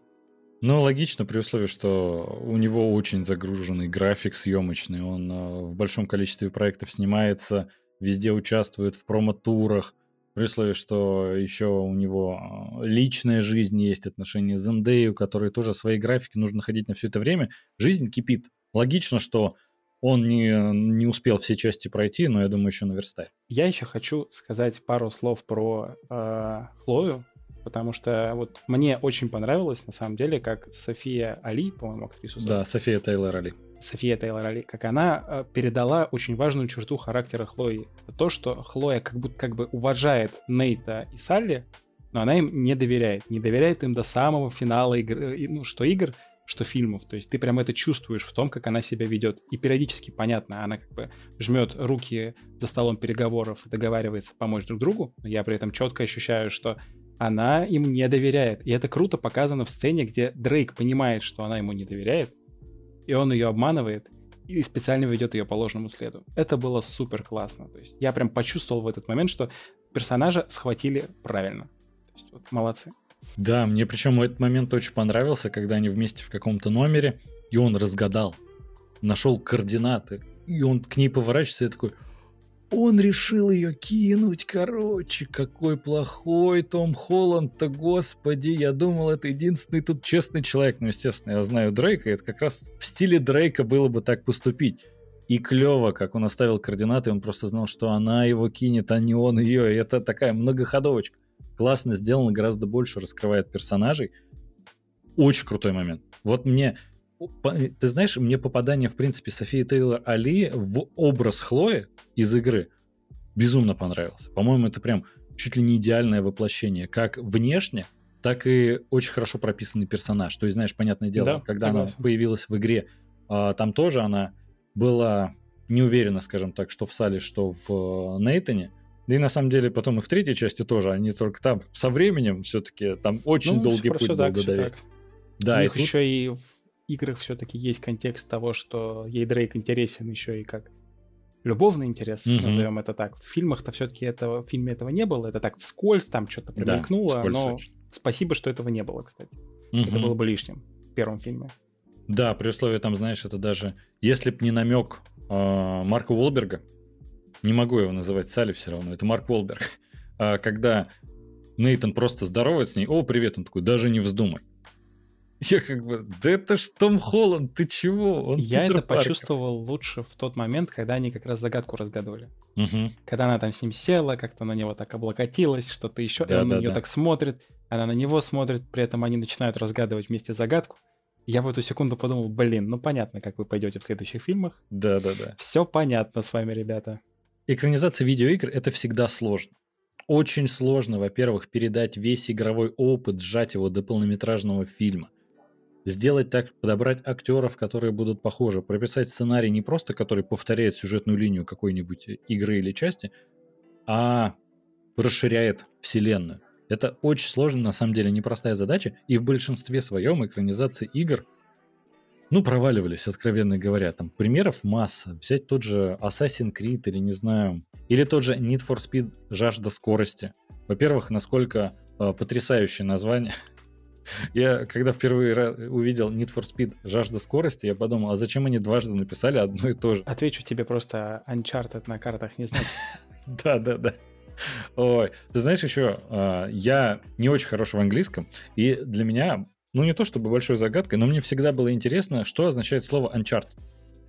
Ну, логично, при условии, что у него очень загруженный график съемочный, он э, в большом количестве проектов снимается, везде участвует в промо-турах, при условии, что еще у него личная жизнь есть, отношения с эм дэ, у которой тоже свои графики, нужно ходить на все это время. Жизнь кипит. Логично, что он не, не успел все части пройти, но я думаю, еще наверстает. Я еще хочу сказать пару слов про э, Хлою. Потому что вот мне очень понравилось, на самом деле, как София Али, по-моему, актрису. Да, София Тейлор Али. София Тейлор Али, как она передала очень важную черту характера Хлои. Это то, что Хлоя как будто как бы уважает Нейта и Салли, но она им не доверяет. Не доверяет им до самого финала игр, ну, что игр, что фильмов. То есть ты прям это чувствуешь в том, как она себя ведет. И периодически, понятно, она как бы жмет руки за столом переговоров и договаривается помочь друг другу. Но я при этом четко ощущаю, что она им не доверяет. И это круто показано в сцене, где Дрейк понимает, что она ему не доверяет, и он ее обманывает, и специально ведет ее по ложному следу. Это было супер классно. То есть я прям почувствовал в этот момент, что персонажа схватили правильно. То есть, вот, молодцы. Да, мне причем этот момент очень понравился, когда они вместе в каком-то номере, и он разгадал, нашел координаты, и он к ней поворачивается и такой... Он решил ее кинуть, короче, какой плохой Том Холланд-то, господи, я думал, это единственный тут честный человек. Ну, естественно, я знаю Дрейка, и это как раз в стиле Дрейка было бы так поступить. И клево, как он оставил координаты, он просто знал, что она его кинет, а не он ее, и это такая многоходовочка. Классно сделано, гораздо больше раскрывает персонажей. Очень крутой момент. Вот мне... Ты знаешь, мне попадание, в принципе, Софии Тейлор-Али в образ Хлои из игры безумно понравилось. По-моему, это прям чуть ли не идеальное воплощение. Как внешне, так и очень хорошо прописанный персонаж. То есть, знаешь, понятное дело, да, когда согласен. Она появилась в игре, там тоже она была не уверена, скажем так, что в Салли, что в Нейтане. Да и на самом деле потом и в третьей части тоже. Они только там со временем все-таки там очень ну, долгий путь был до века. Да, у них тут... еще и в играх все-таки есть контекст того, что ей Дрейк интересен еще и как любовный интерес, mm-hmm. назовем это так. В фильмах-то все-таки этого, в фильме этого не было, это так вскользь, там что-то промелькнуло, да, вскользь, но очень. Спасибо, что этого не было, кстати. Mm-hmm. Это было бы лишним в первом фильме. Да, при условии там, знаешь, это даже, если б не намек э, Марка Уолберга, не могу его называть Салли все равно, это Марк Уолберг, э, когда Нейтан просто здоровается с ней, о, привет, он такой, даже не вздумай. Я как бы, да это ж Том Холланд, ты чего? Он я это парков. Почувствовал лучше в тот момент, когда они как раз загадку разгадывали. Угу. Когда она там с ним села, как-то на него так облокотилась, что-то еще, да, и он да, на нее да. так смотрит, она на него смотрит, при этом они начинают разгадывать вместе загадку. Я в эту секунду подумал, блин, ну понятно, как вы пойдете в следующих фильмах. Да-да-да. Все понятно с вами, ребята. Экранизация видеоигр – это всегда сложно. Очень сложно, во-первых, передать весь игровой опыт, сжать его до полнометражного фильма. Сделать так, подобрать актеров, которые будут похожи, прописать сценарий не просто, который повторяет сюжетную линию какой-нибудь игры или части, а расширяет вселенную. Это очень сложная, на самом деле, непростая задача, и в большинстве своем экранизации игр, ну, проваливались, откровенно говоря. Там примеров масса. Взять тот же Assassin's Creed или, не знаю, или тот же Need for Speed «Жажда скорости». Во-первых, насколько э, потрясающее название. Я, когда впервые увидел Need for Speed «Жажда скорости», я подумал, а зачем они дважды написали одно и то же? Отвечу тебе просто, Uncharted на картах не значится. Да-да-да. Ой, ты знаешь еще, я не очень хорош в английском, и для меня, ну не то чтобы большой загадкой, но мне всегда было интересно, что означает слово Uncharted.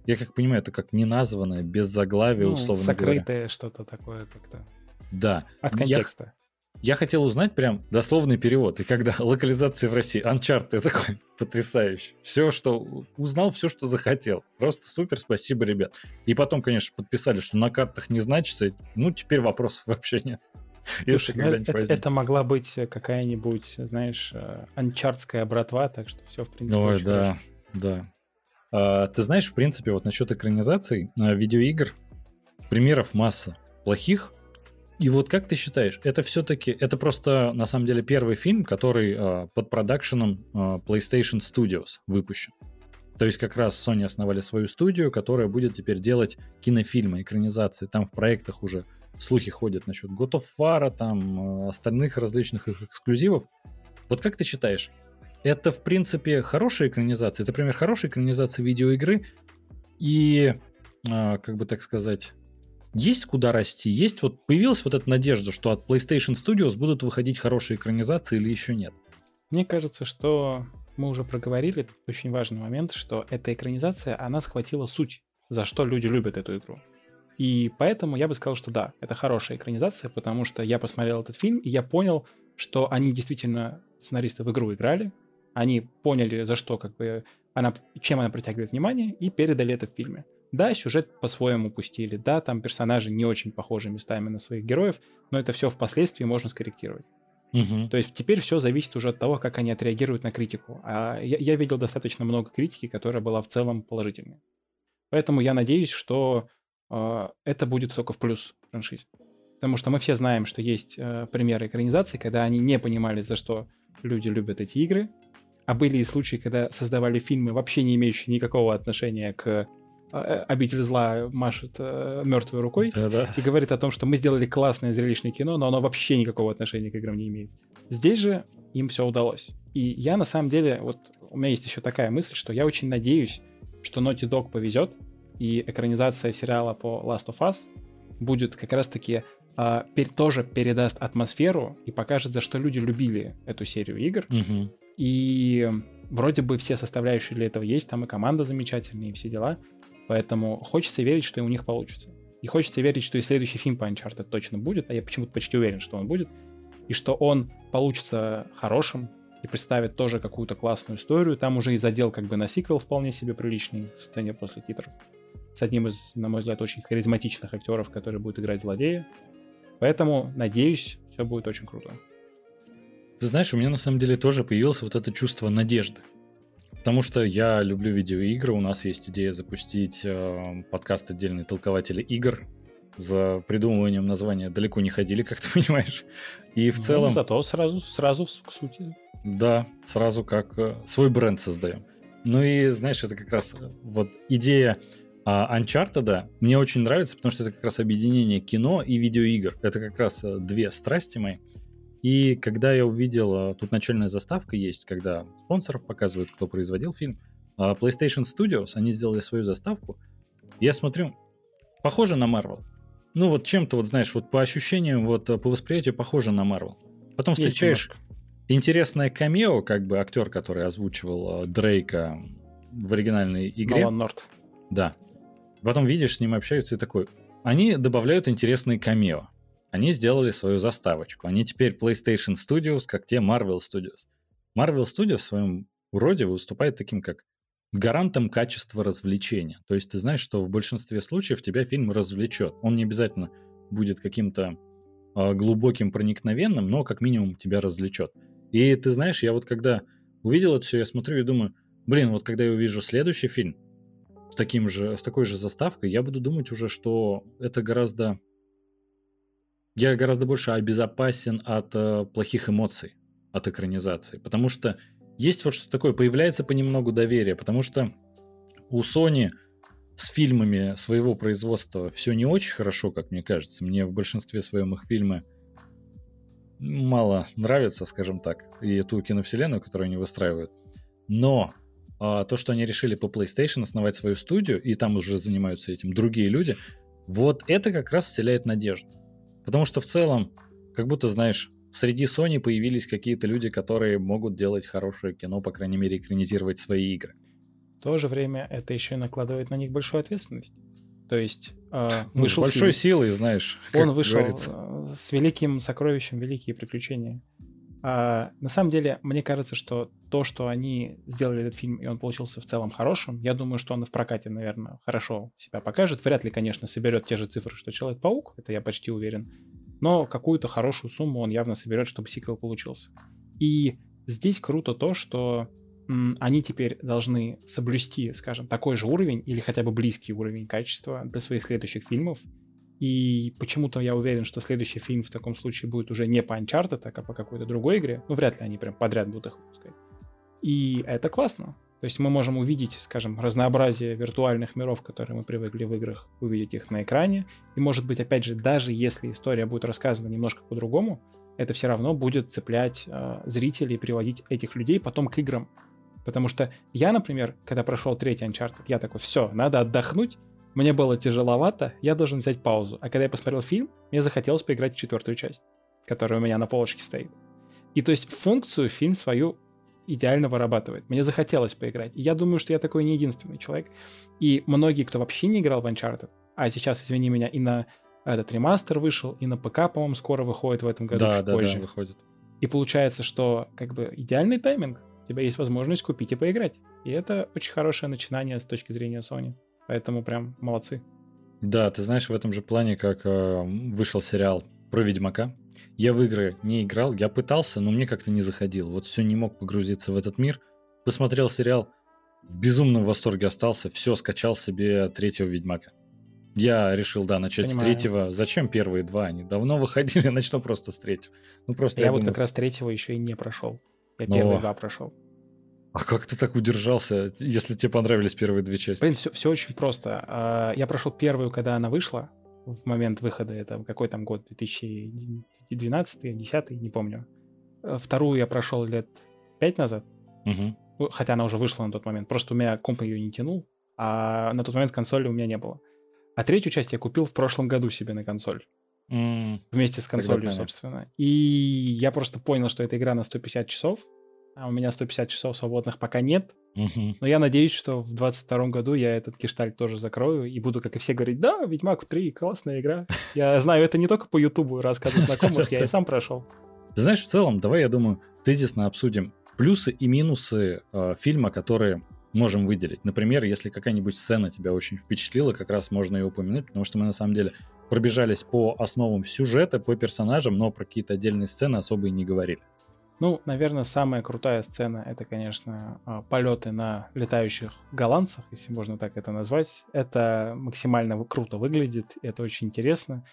Я как понимаю, это как неназванное, без заглавия, ну, условно говоря. Сокрытое что-то такое как-то. Да. От контекста. Я, я хотел узнать прям дословный перевод, и когда локализация в России Uncharted, я такой, потрясающе. Все, что узнал, все, что захотел. Просто супер, спасибо, ребят. И потом, конечно, подписали, что на картах не значится. Ну, теперь вопросов вообще нет. Слушай, ну, это, это могла быть какая-нибудь, знаешь, анчартская братва, так что все, в принципе, ой, очень да, да. А, ты знаешь, в принципе, вот насчет экранизаций видеоигр, примеров масса плохих. И вот как ты считаешь, это все-таки, это просто, на самом деле, первый фильм, который а, под продакшеном а, PlayStation Studios выпущен. То есть как раз Sony основали свою студию, которая будет теперь делать кинофильмы, экранизации. Там в проектах уже слухи ходят насчет God of War, там остальных различных их эксклюзивов. Вот как ты считаешь, это в принципе хорошая экранизация? Это, например, хорошая экранизация видеоигры и, э, как бы так сказать, есть куда расти? Есть вот появилась вот эта надежда, что от PlayStation Studios будут выходить хорошие экранизации или еще нет? Мне кажется, что мы уже проговорили очень важный момент, что эта экранизация, она схватила суть, за что люди любят эту игру. И поэтому я бы сказал, что да, это хорошая экранизация, потому что я посмотрел этот фильм, и я понял, что они действительно, сценаристы, в игру играли, они поняли, за что, как бы, она, чем она притягивает внимание, и передали это в фильме. Да, сюжет по-своему упустили, да, там персонажи не очень похожи местами на своих героев, но это все впоследствии можно скорректировать. Угу. То есть теперь все зависит уже от того, как они отреагируют на критику. А я, я видел достаточно много критики, которая была в целом положительной. Поэтому я надеюсь, что э, это будет только в плюс франшизе. Потому что мы все знаем, что есть э, примеры экранизации, когда они не понимали, за что люди любят эти игры. А были и случаи, когда создавали фильмы, вообще не имеющие никакого отношения к э, «Обитель зла» машет э, мертвой рукой. Да-да. И говорит о том, что мы сделали классное зрелищное кино, но оно вообще никакого отношения к играм не имеет. Здесь же им все удалось. И я на самом деле, вот у меня есть еще такая мысль, что я очень надеюсь, что Naughty Dog повезет, и экранизация сериала по Last of Us будет как раз-таки э, пер- тоже передаст атмосферу и покажет, за что люди любили эту серию игр. Угу. И вроде бы все составляющие для этого есть, там и команда замечательная, и все дела. Поэтому хочется верить, что и у них получится. И хочется верить, что и следующий фильм по Uncharted точно будет, а я почему-то почти уверен, что он будет, и что он получится хорошим и представит тоже какую-то классную историю. Там уже и задел как бы на сиквел вполне себе приличный в сцене после титров. С одним из, на мой взгляд, очень харизматичных актеров, который будет играть злодея. Поэтому, надеюсь, все будет очень круто. Ты знаешь, у меня на самом деле тоже появилось вот это чувство надежды. Потому что я люблю видеоигры, у нас есть идея запустить э, подкаст «Отдельные толкователи игр». За придумыванием названия далеко не ходили, как ты понимаешь. И в ну, целом... Зато сразу, сразу к сути. Да, сразу как э, свой бренд создаем. Ну и, знаешь, это как раз вот идея э, Uncharted мне очень нравится, потому что это как раз объединение кино и видеоигр. Это как раз э, две страсти мои. И когда я увидел, тут начальная заставка есть, когда спонсоров показывают, кто производил фильм, PlayStation Studios, они сделали свою заставку, я смотрю, похоже на Marvel. Ну вот чем-то, вот знаешь, вот по ощущениям, вот по восприятию похоже на Marvel. Потом есть встречаешь немножко интересное камео, как бы актер, который озвучивал Дрейка в оригинальной игре. Нолан Норт. Да. Потом видишь, с ним общаются и такой. Они добавляют интересные камео. Они сделали свою заставочку. Они теперь PlayStation Studios, как те Marvel Studios. Marvel Studios в своем роде выступает таким, как гарантом качества развлечения. То есть ты знаешь, что в большинстве случаев тебя фильм развлечет. Он не обязательно будет каким-то э, глубоким, проникновенным, но как минимум тебя развлечет. И ты знаешь, я вот когда увидел это все, я смотрю и думаю, блин, вот когда я увижу следующий фильм с, таким же, с такой же заставкой, я буду думать уже, что это гораздо... Я гораздо больше обезопасен от э, плохих эмоций, от экранизации. Потому что есть вот что такое, появляется понемногу доверие. Потому что У Sony с фильмами своего производства все не очень хорошо, как мне кажется. Мне в большинстве своем их фильмы мало нравятся, скажем так, и ту киновселенную, которую они выстраивают. Но а, то, что они решили по PlayStation основать свою студию, и там уже занимаются этим другие люди, вот это как раз вселяет надежду. Потому что в целом, как будто, знаешь, среди Sony появились какие-то люди, которые могут делать хорошее кино, по крайней мере, экранизировать свои игры. В то же время это еще и накладывает на них большую ответственность. То есть э, вышел с большой фильм. силой, знаешь, он вышел говорится. С великим сокровищем «Великие приключения». А, на самом деле, мне кажется, что то, что они сделали этот фильм, и он получился в целом хорошим, я думаю, что он и в прокате, наверное, хорошо себя покажет. Вряд ли, конечно, соберет те же цифры, что «Человек-паук», это я почти уверен, но какую-то хорошую сумму он явно соберет, чтобы сиквел получился. И здесь круто то, что м, они теперь должны соблюсти, скажем, такой же уровень, или хотя бы близкий уровень качества для своих следующих фильмов. И почему-то я уверен, что следующий фильм в таком случае будет уже не по Uncharted, а по какой-то другой игре. Ну, вряд ли они прям подряд будут их выпускать. И это классно. То есть мы можем увидеть, скажем, разнообразие виртуальных миров, которые мы привыкли в играх, увидеть их на экране. И, может быть, опять же, даже если история будет рассказана немножко по-другому, это все равно будет цеплять э, зрителей, приводить этих людей потом к играм. Потому что я, например, когда прошел третий Uncharted, я такой, все, надо отдохнуть. Мне было тяжеловато, я должен взять паузу. А когда я посмотрел фильм, мне захотелось поиграть в четвертую часть, которая у меня на полочке стоит. И то есть функцию фильм свою идеально вырабатывает. Мне захотелось поиграть. И я думаю, что я такой не единственный человек. И многие, кто вообще не играл в Uncharted, а сейчас, извини меня, и на этот ремастер вышел, и на ПК, по-моему, скоро выходит в этом году, да, чуть да, позже. Да, выходит. И получается, что как бы идеальный тайминг. У тебя есть возможность купить и поиграть. И это очень хорошее начинание с точки зрения Sony. Поэтому прям молодцы. Да, ты знаешь, в этом же плане, как э, вышел сериал про Ведьмака. Я в игры не играл, я пытался, но мне как-то не заходил. Вот все не мог погрузиться в этот мир. Посмотрел сериал, в безумном восторге остался, все, скачал себе третьего Ведьмака. Я решил, да, начать Понимаю. с третьего. Зачем первые два? Они давно выходили, начну просто с третьего. Ну, просто я, я вот думаю... как раз третьего еще и не прошел. Я но... первые два прошел. А как ты так удержался, если тебе понравились первые две части? Блин, все, все очень просто. Я прошел первую, когда она вышла, в момент выхода, это какой там год, две тысячи двенадцатый, десятый, не помню. Вторую я прошел лет пять назад, угу. хотя она уже вышла на тот момент, просто у меня комп ее не тянул, а на тот момент консоли у меня не было. А третью часть я купил в прошлом году себе на консоль. Mm. Вместе с консолью, собственно. И я просто понял, что эта игра на сто пятьдесят часов, а у меня сто пятьдесят часов свободных пока нет. Угу. Но я надеюсь, что в двадцать втором году я этот гештальт тоже закрою и буду, как и все, говорить, да, Ведьмак три, классная игра. Я знаю, это не только по Ютубу, рассказы знакомых, я и сам прошел. Ты знаешь, в целом, давай, я думаю, тезисно обсудим плюсы и минусы э, фильма, которые можем выделить. Например, если какая-нибудь сцена тебя очень впечатлила, как раз можно ее упомянуть, потому что мы, на самом деле, пробежались по основам сюжета, по персонажам, но про какие-то отдельные сцены особо и не говорили. Ну, наверное, самая крутая сцена — это, конечно, полеты на летающих голландцах, если можно так это назвать. Это максимально круто выглядит, это очень интересно.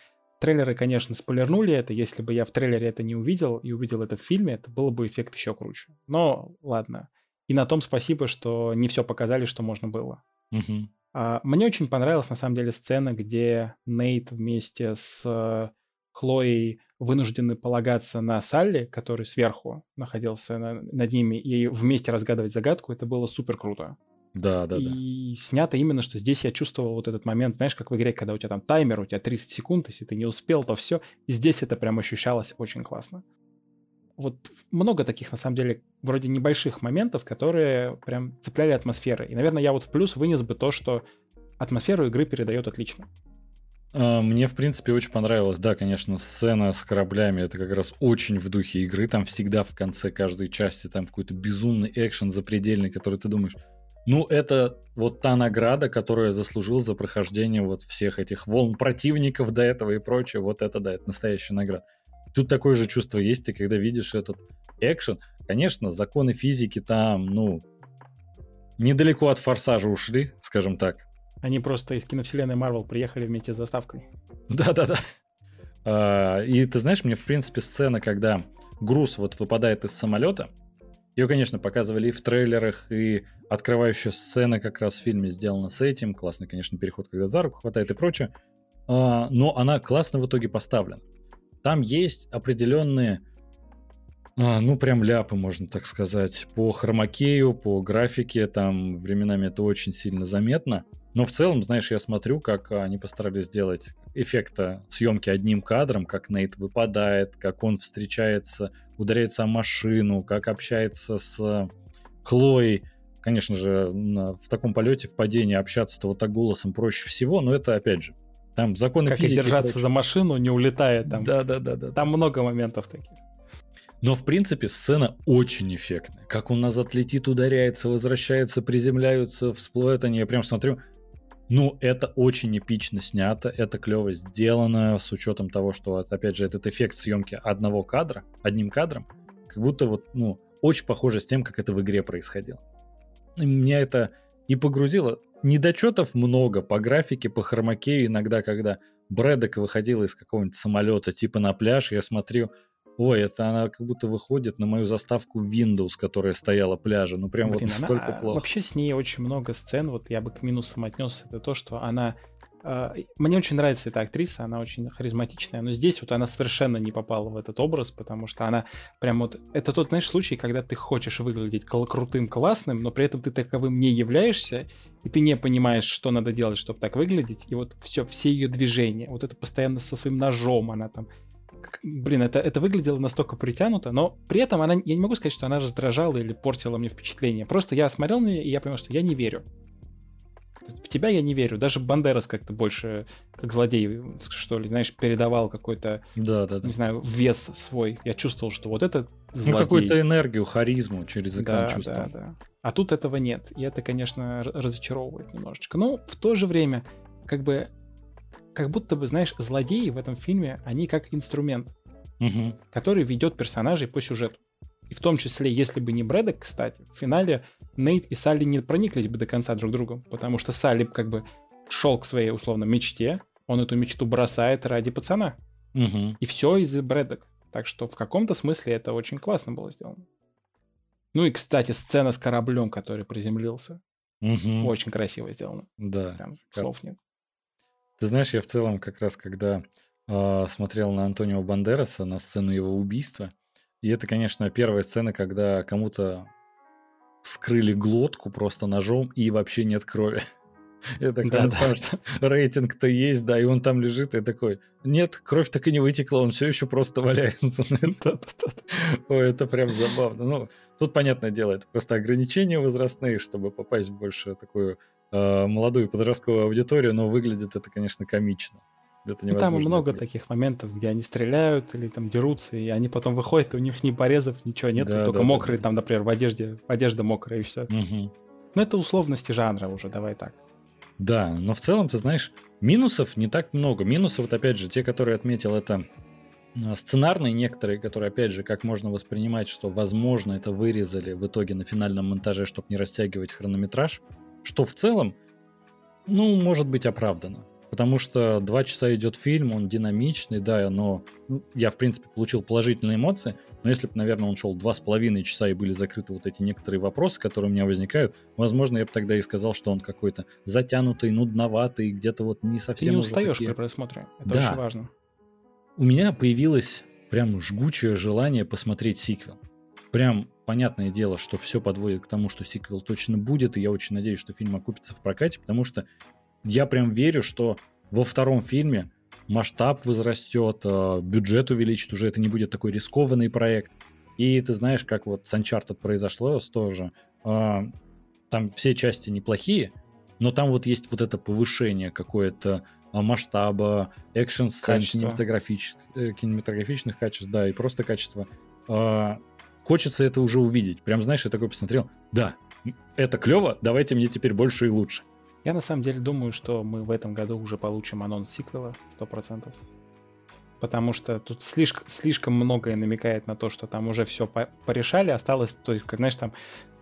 Трейлеры, конечно, спойлернули это. Если бы я в трейлере это не увидел и увидел это в фильме, это был бы эффект еще круче. Но ладно. И на том спасибо, что не все показали, что можно было. Угу. Мне очень понравилась, на самом деле, сцена, где Нейт вместе с Хлоей вынуждены полагаться на Салли, который сверху находился на, над ними, и вместе разгадывать загадку, это было супер круто. Да, да, и да. И снято именно, что здесь я чувствовал вот этот момент, знаешь, как в игре, когда у тебя там таймер, у тебя тридцать секунд, если ты не успел, то все. И здесь это прям ощущалось очень классно. Вот много таких, на самом деле, вроде небольших моментов, которые прям цепляли атмосферы. И, наверное, я вот в плюс вынес бы то, что атмосферу игры передает отлично. Мне, в принципе, очень понравилось, да, конечно, сцена с кораблями, это как раз очень в духе игры, там всегда в конце каждой части там какой-то безумный экшен запредельный, который ты думаешь, ну, это вот та награда, которую я заслужил за прохождение вот всех этих волн противников до этого и прочее, вот это, да, это настоящая награда. Тут такое же чувство есть, ты когда видишь этот экшен, конечно, законы физики там, ну, недалеко от «Форсажа» ушли, скажем так. Они просто из киновселенной Марвел приехали вместе с заставкой. Да-да-да. А, и ты знаешь, мне, в принципе, сцена, когда груз вот выпадает из самолета, Ее, конечно, показывали и в трейлерах, и открывающая сцена как раз в фильме сделана с этим. Классный, конечно, переход, когда за руку хватает и прочее. Но она классно в итоге поставлена. Там есть определенные, ну, прям ляпы, можно так сказать, по хромакею, по графике. Там временами это очень сильно заметно. Но в целом, знаешь, я смотрю, как они постарались сделать эффекта съемки одним кадром, как Нейт выпадает, как он встречается, ударяется о машину, как общается с Хлоей. Конечно же, в таком полете, в падении общаться-то вот так голосом проще всего, но это, опять же, там законы как физики... Как и держаться проще за машину, не улетая там. Да-да-да. Там много моментов таких. Но, в принципе, сцена очень эффектная. Как он назад летит, ударяется, возвращается, приземляются, всплывают они. Я прям смотрю... Ну, это очень эпично снято, это клево сделано, с учетом того, что, опять же, этот эффект съемки одного кадра, одним кадром, как будто вот, ну, очень похоже с тем, как это в игре происходило. И меня это и погрузило. Недочетов много по графике, по хромакею. Иногда, когда Брэддок выходила из какого-нибудь самолета, типа на пляж, я смотрю, ой, это она как будто выходит на мою заставку Windows, которая стояла пляжа. Ну, прям Блин, вот настолько она, плохо. Вообще с ней очень много сцен, вот я бы к минусам отнес, это то, что она... Э, мне очень нравится эта актриса, она очень харизматичная, но здесь вот она совершенно не попала в этот образ, потому что она прям вот... Это тот, знаешь, случай, когда ты хочешь выглядеть кл- крутым, классным, но при этом ты таковым не являешься, и ты не понимаешь, что надо делать, чтобы так выглядеть, и вот все, все ее движения, вот это постоянно со своим ножом она там... Блин, это, это выглядело настолько притянуто, но при этом она, я не могу сказать, что она раздражала или портила мне впечатление. Просто я смотрел на нее, и я понял, что я не верю. В тебя я не верю. Даже Бандерас как-то больше, как злодей, что ли, знаешь, передавал какой-то, да, да, да. не знаю, вес свой. Я чувствовал, что вот это злодей. Ну, какую-то энергию, харизму через экран да, чувствовал. Да, да. А тут этого нет. И это, конечно, разочаровывает немножечко. Но в то же время, как бы... Как будто бы, знаешь, злодеи в этом фильме, они как инструмент, угу. который ведет персонажей по сюжету. И в том числе, если бы не Брэддок, кстати, в финале Нейт и Салли не прониклись бы до конца друг другу, потому что Салли как бы шел к своей, условно, мечте, он эту мечту бросает ради пацана. Угу. И все из-за Брэддок. Так что в каком-то смысле это очень классно было сделано. Ну и, кстати, сцена с кораблем, который приземлился. Угу. Очень красиво сделано. Да. Прям слов нет. Ты знаешь, я в целом как раз, когда э, смотрел на Антонио Бандераса, на сцену его убийства, и это, конечно, первая сцена, когда кому-то вскрыли глотку просто ножом, и вообще нет крови. Я такой, да, ну, да. Потому что рейтинг-то есть, да, и он там лежит, и такой, нет, кровь так и не вытекла, он все еще просто валяется. Ой, это прям забавно. Ну, тут, понятное дело, это просто ограничения возрастные, чтобы попасть в больше такую... молодую подростковую аудиторию, но выглядит это, конечно, комично. Это невозможно. Там много отметить. Таких моментов, где они стреляют или там дерутся, и они потом выходят, и у них ни порезов, ничего нет, да, только да, мокрые да. там, например, в одежде, одежда мокрая и все. Угу. Но это условности жанра уже, давай так. Да, но в целом, ты знаешь, минусов не так много. Минусы, вот опять же, те, которые отметил, это сценарные некоторые, которые, опять же, как можно воспринимать, что, возможно, это вырезали в итоге на финальном монтаже, чтобы не растягивать хронометраж. Что в целом, ну, может быть оправдано. Потому что два часа идет фильм, он динамичный, да, но ну, я, в принципе, получил положительные эмоции. Но если бы, наверное, он шел два с половиной часа и были закрыты вот эти некоторые вопросы, которые у меня возникают, возможно, я бы тогда и сказал, что он какой-то затянутый, нудноватый, где-то вот не совсем... Ты не устаешь такие... при просмотре, это да. очень важно. У меня появилось прям жгучее желание посмотреть сиквел. Прям... Понятное дело, что все подводит к тому, что сиквел точно будет, и я очень надеюсь, что фильм окупится в прокате, потому что я прям верю, что во втором фильме масштаб возрастет, бюджет увеличит, уже это не будет такой рискованный проект. И ты знаешь, как вот с Uncharted произошло тоже. Там все части неплохие, но там вот есть вот это повышение какое-то масштаба, экшн-сцен, кинематографич... кинематографичных качеств, да, и просто качество. Хочется это уже увидеть. Прям, знаешь, я такой посмотрел, да, это клево, давайте мне теперь больше и лучше. Я на самом деле думаю, что мы в этом году уже получим анонс сиквела сто процентов. Потому что тут слишком, слишком многое намекает на то, что там уже все порешали, осталось, то есть, как, знаешь, там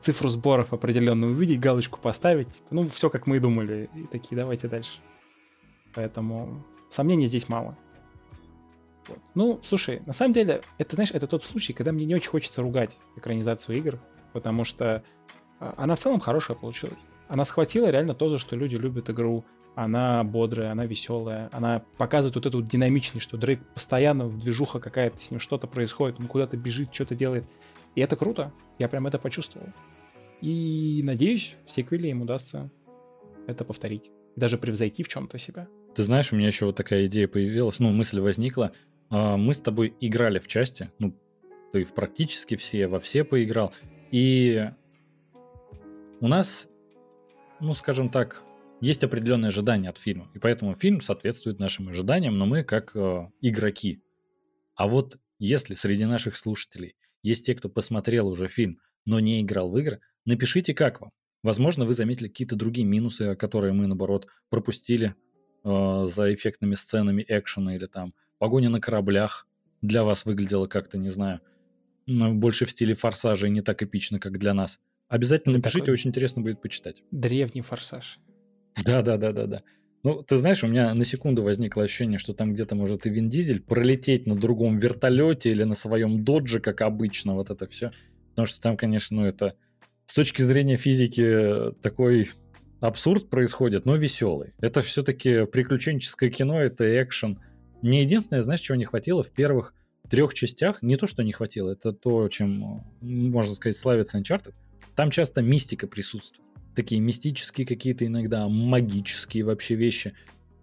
цифру сборов определенную увидеть, галочку поставить. Ну, все, как мы и думали. И такие, давайте дальше. Поэтому сомнений здесь мало. Вот. Ну, слушай, на самом деле, это, знаешь, это тот случай, когда мне не очень хочется ругать экранизацию игр, потому что она в целом хорошая получилась. Она схватила реально то, за что люди любят игру. Она бодрая, она веселая, она показывает вот эту вот динамичность, что Дрейк постоянно в движуха какая-то, с ним что-то происходит, он куда-то бежит, что-то делает. И это круто, я прям это почувствовал. И надеюсь, в сиквеле им удастся это повторить. Даже превзойти в чем-то себя. Ты знаешь, у меня еще вот такая идея появилась, ну, мысль возникла. Мы с тобой играли в части, ну, ты в практически все, во все поиграл. И у нас, ну, скажем так, есть определенные ожидания от фильма. И поэтому фильм соответствует нашим ожиданиям, но мы как э, игроки. А вот если среди наших слушателей есть те, кто посмотрел уже фильм, но не играл в игры, напишите, как вам. Возможно, вы заметили какие-то другие минусы, которые мы, наоборот, пропустили э, за эффектными сценами экшена или там погоня на кораблях для вас выглядела как-то, не знаю, больше в стиле форсажа и не так эпично, как для нас. Обязательно это напишите, очень интересно будет почитать. Древний форсаж. Да-да-да-да-да. Ну, ты знаешь, у меня на секунду возникло ощущение, что там где-то может и Вин Дизель пролететь на другом вертолете или на своем додже, как обычно, вот это все. Потому что там, конечно, ну, это с точки зрения физики такой абсурд происходит, но веселый. Это все-таки приключенческое кино, это экшен. Мне единственное, знаешь, чего не хватило в первых трех частях, не то, что не хватило, это то, чем, можно сказать, славится Uncharted, там часто мистика присутствует. Такие мистические какие-то иногда, магические вообще вещи.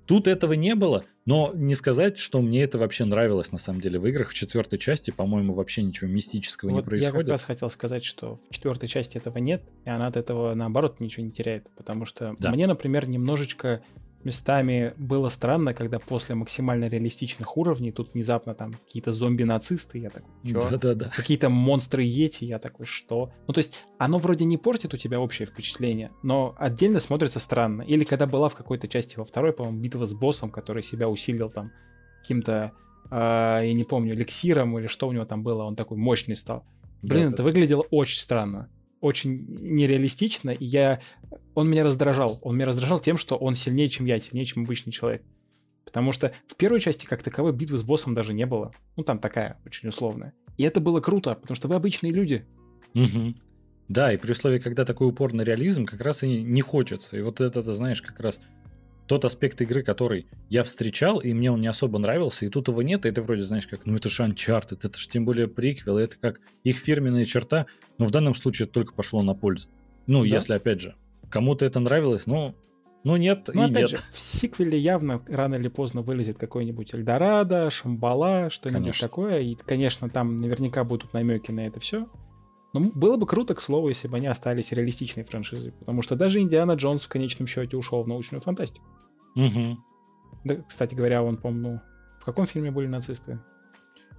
Тут этого не было, но не сказать, что мне это вообще нравилось на самом деле в играх. В четвертой части, по-моему, вообще ничего мистического вот не происходит. Я как раз хотел сказать, что в четвертой части этого нет, и она от этого, наоборот, ничего не теряет. Потому что да. Мне, например, немножечко местами было странно, когда после максимально реалистичных уровней тут внезапно там какие-то зомби-нацисты, я такой, чё? Да-да-да. Какие-то монстры-йети, я такой, что? Ну, то есть, оно вроде не портит у тебя общее впечатление, но отдельно смотрится странно. Или когда была в какой-то части во второй, по-моему, битва с боссом, который себя усилил там каким-то, э, я не помню, эликсиром или что у него там было, он такой мощный стал. Блин, да-да. Это выглядело очень странно. Очень нереалистично, и я... он меня раздражал. Он меня раздражал тем, что он сильнее, чем я, сильнее, чем обычный человек. Потому что в первой части, как таковой, битвы с боссом даже не было. Ну, там такая, очень условная. И это было круто, потому что вы обычные люди. Угу. Да, и при условии, когда такой упорный реализм, как раз и не хочется. И вот это, ты знаешь, как раз тот аспект игры, который я встречал, и мне он не особо нравился, и тут его нет, и ты вроде, знаешь, как, ну это же Uncharted, это же тем более приквел, это как их фирменная черта, но в данном случае это только пошло на пользу. Ну, да. Если, опять же, кому-то это нравилось, но, ну нет ну, и опять нет. Же, в сиквеле явно рано или поздно вылезет какой-нибудь Эльдорадо, Шамбала, что-нибудь конечно. Такое, и, конечно, там наверняка будут намеки на это все. Но было бы круто, к слову, если бы они остались реалистичной франшизой, потому что даже Индиана Джонс в конечном счете ушел в научную фантастику. Угу. Да, кстати говоря, он, помню, в каком фильме были нацисты?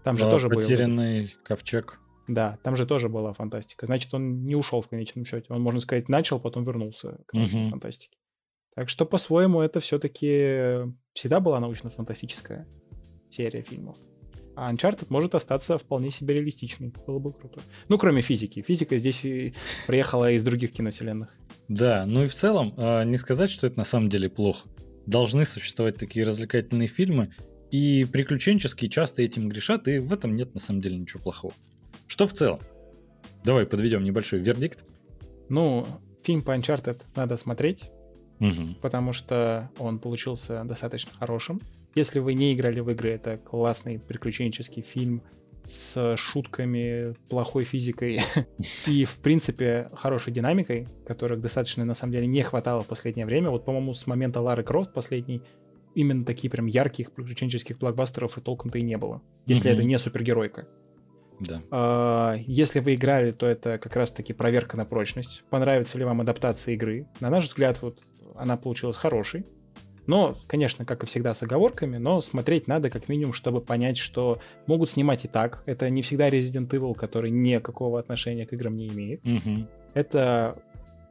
Там же да, тоже «Потерянный был, ковчег». Да, там же тоже была фантастика. Значит, он не ушел в конечном счете. Он, можно сказать, начал, потом вернулся к научной угу. фантастике. Так что, по-своему, это все-таки всегда была научно-фантастическая серия фильмов. А Uncharted может остаться вполне себе реалистичным. Было бы круто. Ну, кроме физики. Физика здесь и приехала из других киновселенных. Да, ну и в целом, не сказать, что это на самом деле плохо. Должны существовать такие развлекательные фильмы, и приключенческие часто этим грешат, и в этом нет на самом деле ничего плохого. Что в целом? Давай подведем небольшой вердикт. Ну, фильм по Uncharted надо смотреть, угу. потому что он получился достаточно хорошим. Если вы не играли в игры, это классный приключенческий фильм с шутками, плохой физикой и, в принципе, хорошей динамикой, которых достаточно, на самом деле, не хватало в последнее время. Вот, по-моему, с момента Лары Крофт последней именно таких прям ярких приключенческих блокбастеров и толком-то и не было, если mm-hmm. это не супергеройка. Да. А, если вы играли, то это как раз-таки проверка на прочность. Понравится ли вам адаптация игры? На наш взгляд, вот она получилась хорошей. Но, конечно, как и всегда, с оговорками, но смотреть надо как минимум, чтобы понять, что могут снимать и так. Это не всегда Resident Evil, который никакого отношения к играм не имеет. Угу. Это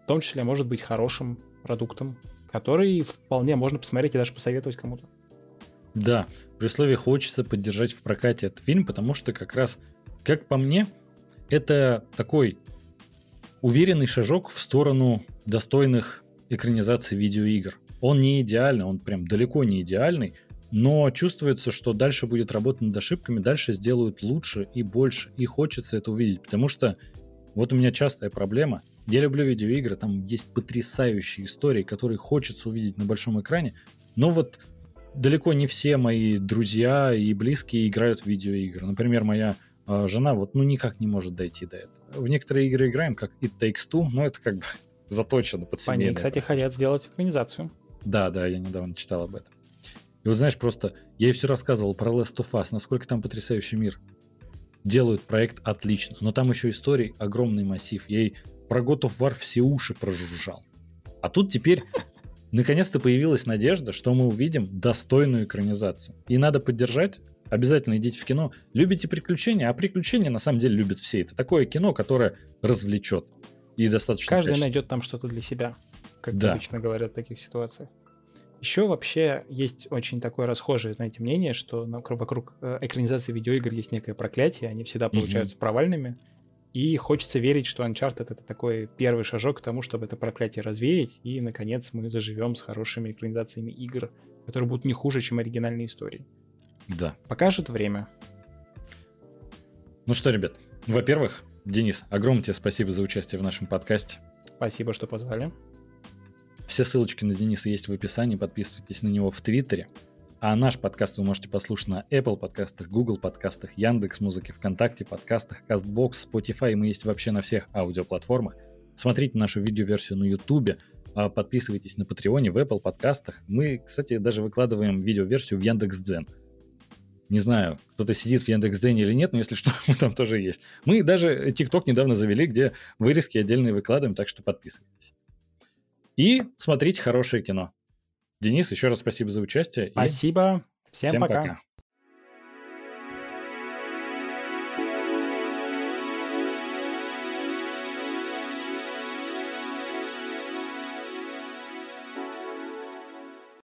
в том числе может быть хорошим продуктом, который вполне можно посмотреть и даже посоветовать кому-то. Да, при условии хочется поддержать в прокате этот фильм, потому что как раз, как по мне, это такой уверенный шажок в сторону достойных экранизаций видеоигр. Он не идеальный, он прям далеко не идеальный, но чувствуется, что дальше будет работа над ошибками, дальше сделают лучше и больше, и хочется это увидеть, потому что Вот у меня частая проблема. Я люблю видеоигры, там есть потрясающие истории, которые хочется увидеть на большом экране, но вот далеко не все мои друзья и близкие играют в видеоигры. Например, моя э, жена вот ну никак не может дойти до этого. В некоторые игры играем, как It Takes Two, но это как бы заточено под семейное. Они, кстати, хотят сделать экранизацию. Да, да, я недавно читал об этом. И вот знаешь, просто я ей все рассказывал про Last of Us, насколько там потрясающий мир. Делают проект отлично, но там еще историй огромный массив. Я ей про God of War все уши прожужжал. А тут теперь наконец-то появилась надежда, что мы увидим достойную экранизацию. И надо поддержать. Обязательно идите в кино. Любите приключения? А приключения на самом деле любят все. Это такое кино, которое развлечет. И достаточно каждый качественно найдет там что-то для себя, как да. обычно говорят в таких ситуациях. Еще вообще есть очень такое расхожее, знаете, мнение, что вокруг экранизации видеоигр есть некое проклятие, они всегда получаются mm-hmm. провальными, и хочется верить, что Uncharted — это такой первый шажок к тому, чтобы это проклятие развеять, и, наконец, мы заживем с хорошими экранизациями игр, которые будут не хуже, чем оригинальные истории. Да. Покажет время. Ну что, ребят, во-первых, Денис, огромное тебе спасибо за участие в нашем подкасте. Спасибо, что позвали. Все ссылочки на Дениса есть в описании, подписывайтесь на него в Твиттере. А наш подкаст вы можете послушать на Apple подкастах, Google подкастах, Яндекс.Музыке, ВКонтакте подкастах, Castbox, Spotify. Мы есть вообще на всех аудиоплатформах. Смотрите нашу видеоверсию на YouTube, подписывайтесь на Патреоне, в Apple подкастах. Мы, кстати, даже выкладываем видеоверсию в Яндекс.Дзен. Не знаю, кто-то сидит в Яндекс.Дзене или нет, но если что, мы там тоже есть. Мы даже TikTok недавно завели, где вырезки отдельные выкладываем, так что подписывайтесь. И смотрите хорошее кино. Денис, еще раз спасибо за участие. Спасибо. И... Всем, Всем пока. пока.